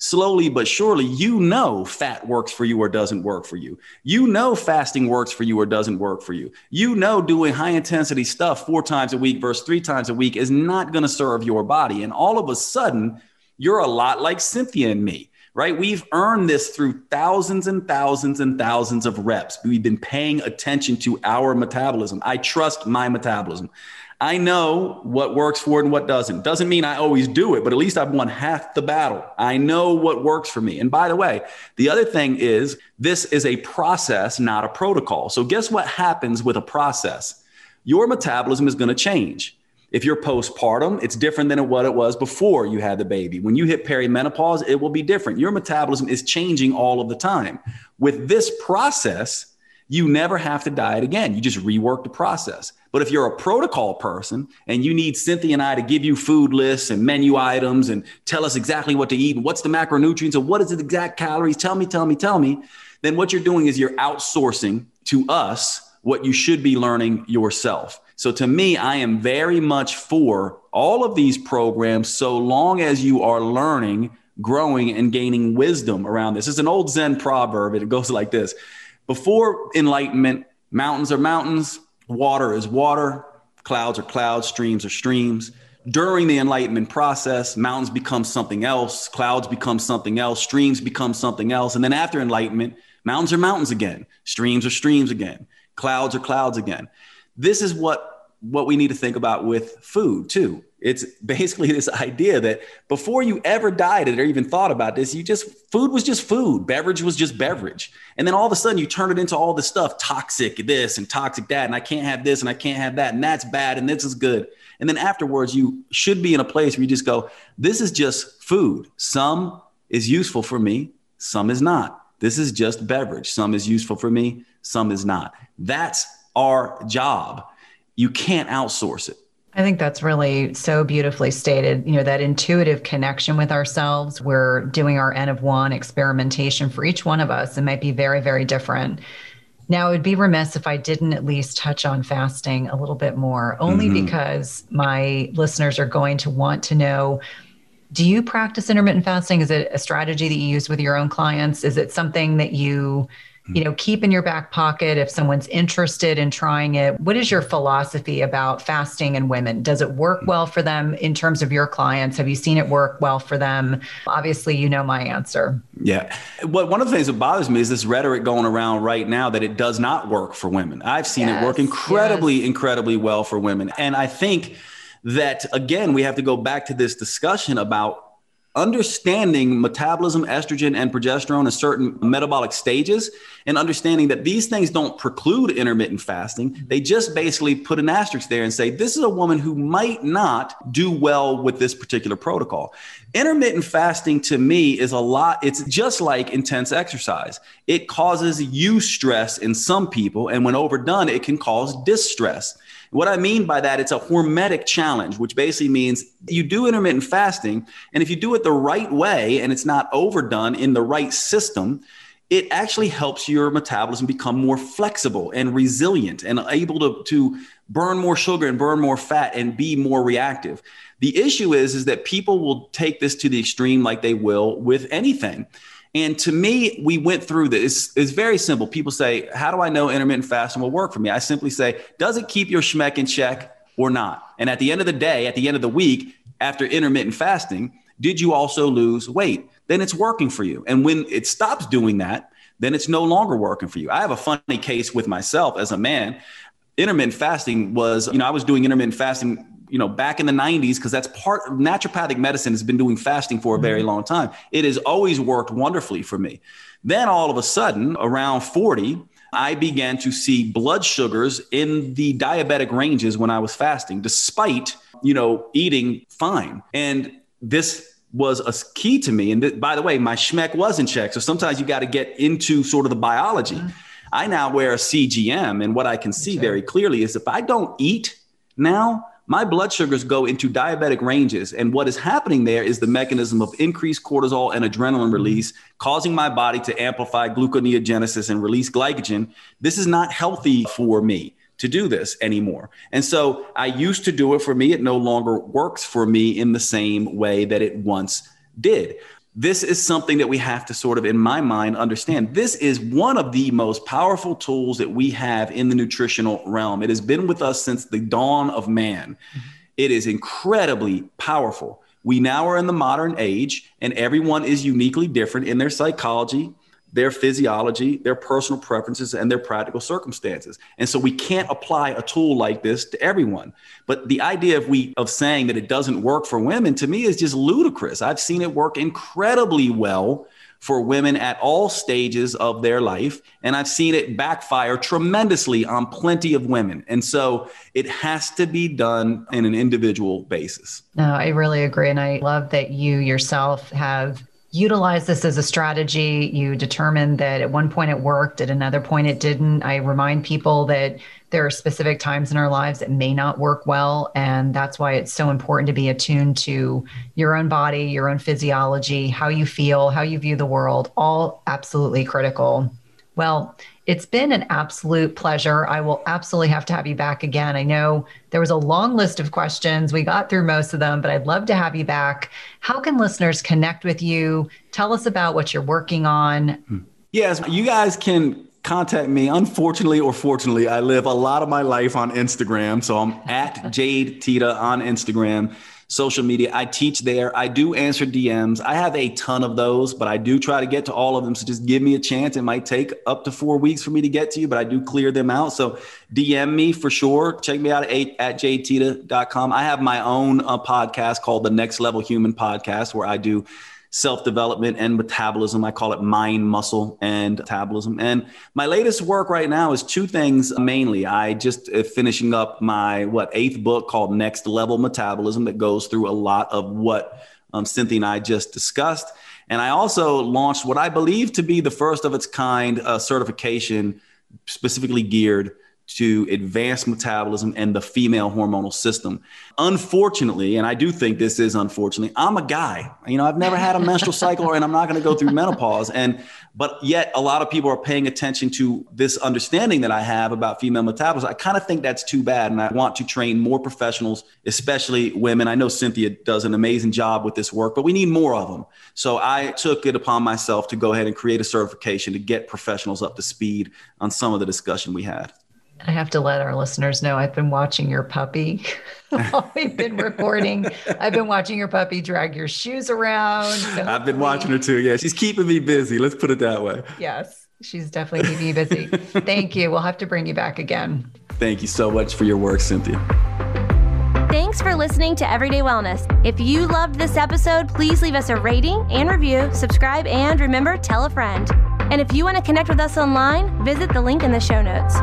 slowly but surely, you know fat works for you or doesn't work for you. You know fasting works for you or doesn't work for you. You know doing high intensity stuff 4 times a week versus 3 times a week is not going to serve your body. And all of a sudden, you're a lot like Cynthia and me, right? We've earned this through thousands and thousands and thousands of reps. We've been paying attention to our metabolism. I trust my metabolism. I know what works for it and what doesn't. Doesn't mean I always do it, but at least I've won half the battle. I know what works for me. And by the way, the other thing is this is a process, not a protocol. So guess what happens with a process? Your metabolism is going to change. If you're postpartum, it's different than what it was before you had the baby. When you hit perimenopause, it will be different. Your metabolism is changing all of the time. With this process, you never have to diet again. You just rework the process. But if you're a protocol person and you need Cynthia and I to give you food lists and menu items and tell us exactly what to eat and what's the macronutrients and what is the exact calories, tell me, then what you're doing is you're outsourcing to us what you should be learning yourself. So to me, I am very much for all of these programs so long as you are learning, growing, and gaining wisdom around this. It's an old Zen proverb, and it goes like this: before enlightenment, mountains are mountains, water is water, clouds are clouds, streams are streams. During the enlightenment process, mountains become something else, clouds become something else, streams become something else. And then after enlightenment, mountains are mountains again, streams are streams again, clouds are clouds again. This is what we need to think about with food too. It's basically this idea that before you ever dieted or even thought about this, food was just food. Beverage was just beverage. And then all of a sudden you turn it into all this stuff, toxic this and toxic that, and I can't have this and I can't have that, and that's bad and this is good. And then afterwards you should be in a place where you just go, this is just food. Some is useful for me, some is not. This is just beverage. Some is useful for me, some is not. That's our job. You can't outsource it. I think that's really so beautifully stated, you know, that intuitive connection with ourselves. We're doing our N of 1 experimentation for each one of us. It might be very, very different. Now, it would be remiss if I didn't at least touch on fasting a little bit more, only because my listeners are going to want to know, do you practice intermittent fasting? Is it a strategy that you use with your own clients? Is it something that you keep in your back pocket if someone's interested in trying it? What is your philosophy about fasting and women? Does it work well for them in terms of your clients? Have you seen it work well for them? Obviously, you know my answer. Yeah. Well, one of the things that bothers me is this rhetoric going around right now that it does not work for women. I've seen it work incredibly well for women. And I think that, again, we have to go back to this discussion about understanding metabolism, estrogen, and progesterone in certain metabolic stages, and understanding that these things don't preclude intermittent fasting. They just basically put an asterisk there and say, this is a woman who might not do well with this particular protocol. Intermittent fasting to me is a lot. It's just like intense exercise. It causes eustress in some people. And when overdone, it can cause distress. What I mean by that, it's a hormetic challenge, which basically means you do intermittent fasting. And if you do it the right way and it's not overdone in the right system, it actually helps your metabolism become more flexible and resilient and able to burn more sugar and burn more fat and be more reactive. The issue is that people will take this to the extreme like they will with anything. And to me, we went through this. It's very simple. People say, how do I know intermittent fasting will work for me? I simply say, does it keep your SHMEC in check or not? And at the end of the day, at the end of the week, after intermittent fasting, did you also lose weight? Then it's working for you. And when it stops doing that, then it's no longer working for you. I have a funny case with myself as a man. Intermittent fasting was, I was doing intermittent fasting back in the 90s, because that's part of naturopathic medicine has been doing fasting for a very long time. It has always worked wonderfully for me. Then all of a sudden, around 40, I began to see blood sugars in the diabetic ranges when I was fasting, despite, eating fine. And this was a key to me. And by the way, my SHMEC was in check. So sometimes you got to get into sort of the biology. I now wear a CGM. And what I can see very clearly is if I don't eat now, my blood sugars go into diabetic ranges. And what is happening there is the mechanism of increased cortisol and adrenaline release, causing my body to amplify gluconeogenesis and release glycogen. This is not healthy for me to do this anymore. And so I used to do it for me. It no longer works for me in the same way that it once did. This is something that we have to sort of, in my mind, understand. This is one of the most powerful tools that we have in the nutritional realm. It has been with us since the dawn of man. It is incredibly powerful. We now are in the modern age, and everyone is uniquely different in their psychology, their physiology, their personal preferences, and their practical circumstances. And so we can't apply a tool like this to everyone. But the idea of saying that it doesn't work for women, to me, is just ludicrous. I've seen it work incredibly well for women at all stages of their life. And I've seen it backfire tremendously on plenty of women. And so it has to be done in an individual basis. No, I really agree. And I love that you yourself have utilize this as a strategy. You determined that at one point it worked, at another point it didn't. I remind people that there are specific times in our lives that may not work well. And that's why it's so important to be attuned to your own body, your own physiology, how you feel, how you view the world, all absolutely critical. Well, it's been an absolute pleasure. I will absolutely have to have you back again. I know there was a long list of questions. We got through most of them, but I'd love to have you back. How can listeners connect with you? Tell us about what you're working on. Yes, you guys can contact me. Unfortunately or fortunately, I live a lot of my life on Instagram. So I'm at Jade Teta on Instagram. Social media. I teach there. I do answer DMs. I have a ton of those, but I do try to get to all of them. So just give me a chance. It might take up to 4 weeks for me to get to you, but I do clear them out. So DM me for sure. Check me out at jteta.com. I have my own podcast called the Next Level Human Podcast, where I do self-development and metabolism. I call it mind, muscle, and metabolism. And my latest work right now is two things mainly. I just finishing up my 8th book called Next Level Metabolism that goes through a lot of what Cynthia and I just discussed. And I also launched what I believe to be the first of its kind certification specifically geared to advanced metabolism and the female hormonal system. Unfortunately, and I do think this is unfortunately, I'm a guy. You know, I've never had a menstrual cycle and I'm not going to go through menopause. But yet a lot of people are paying attention to this understanding that I have about female metabolism. I kind of think that's too bad. And I want to train more professionals, especially women. I know Cynthia does an amazing job with this work, but we need more of them. So I took it upon myself to go ahead and create a certification to get professionals up to speed on some of the discussion we had. I have to let our listeners know I've been watching your puppy while we've been recording. I've been watching your puppy drag your shoes around. I've been watching her too. Yeah, she's keeping me busy. Let's put it that way. Yes, she's definitely keeping me busy. Thank you. We'll have to bring you back again. Thank you so much for your work, Cynthia. Thanks for listening to Everyday Wellness. If you loved this episode, please leave us a rating and review, subscribe, and remember, tell a friend. And if you want to connect with us online, visit the link in the show notes.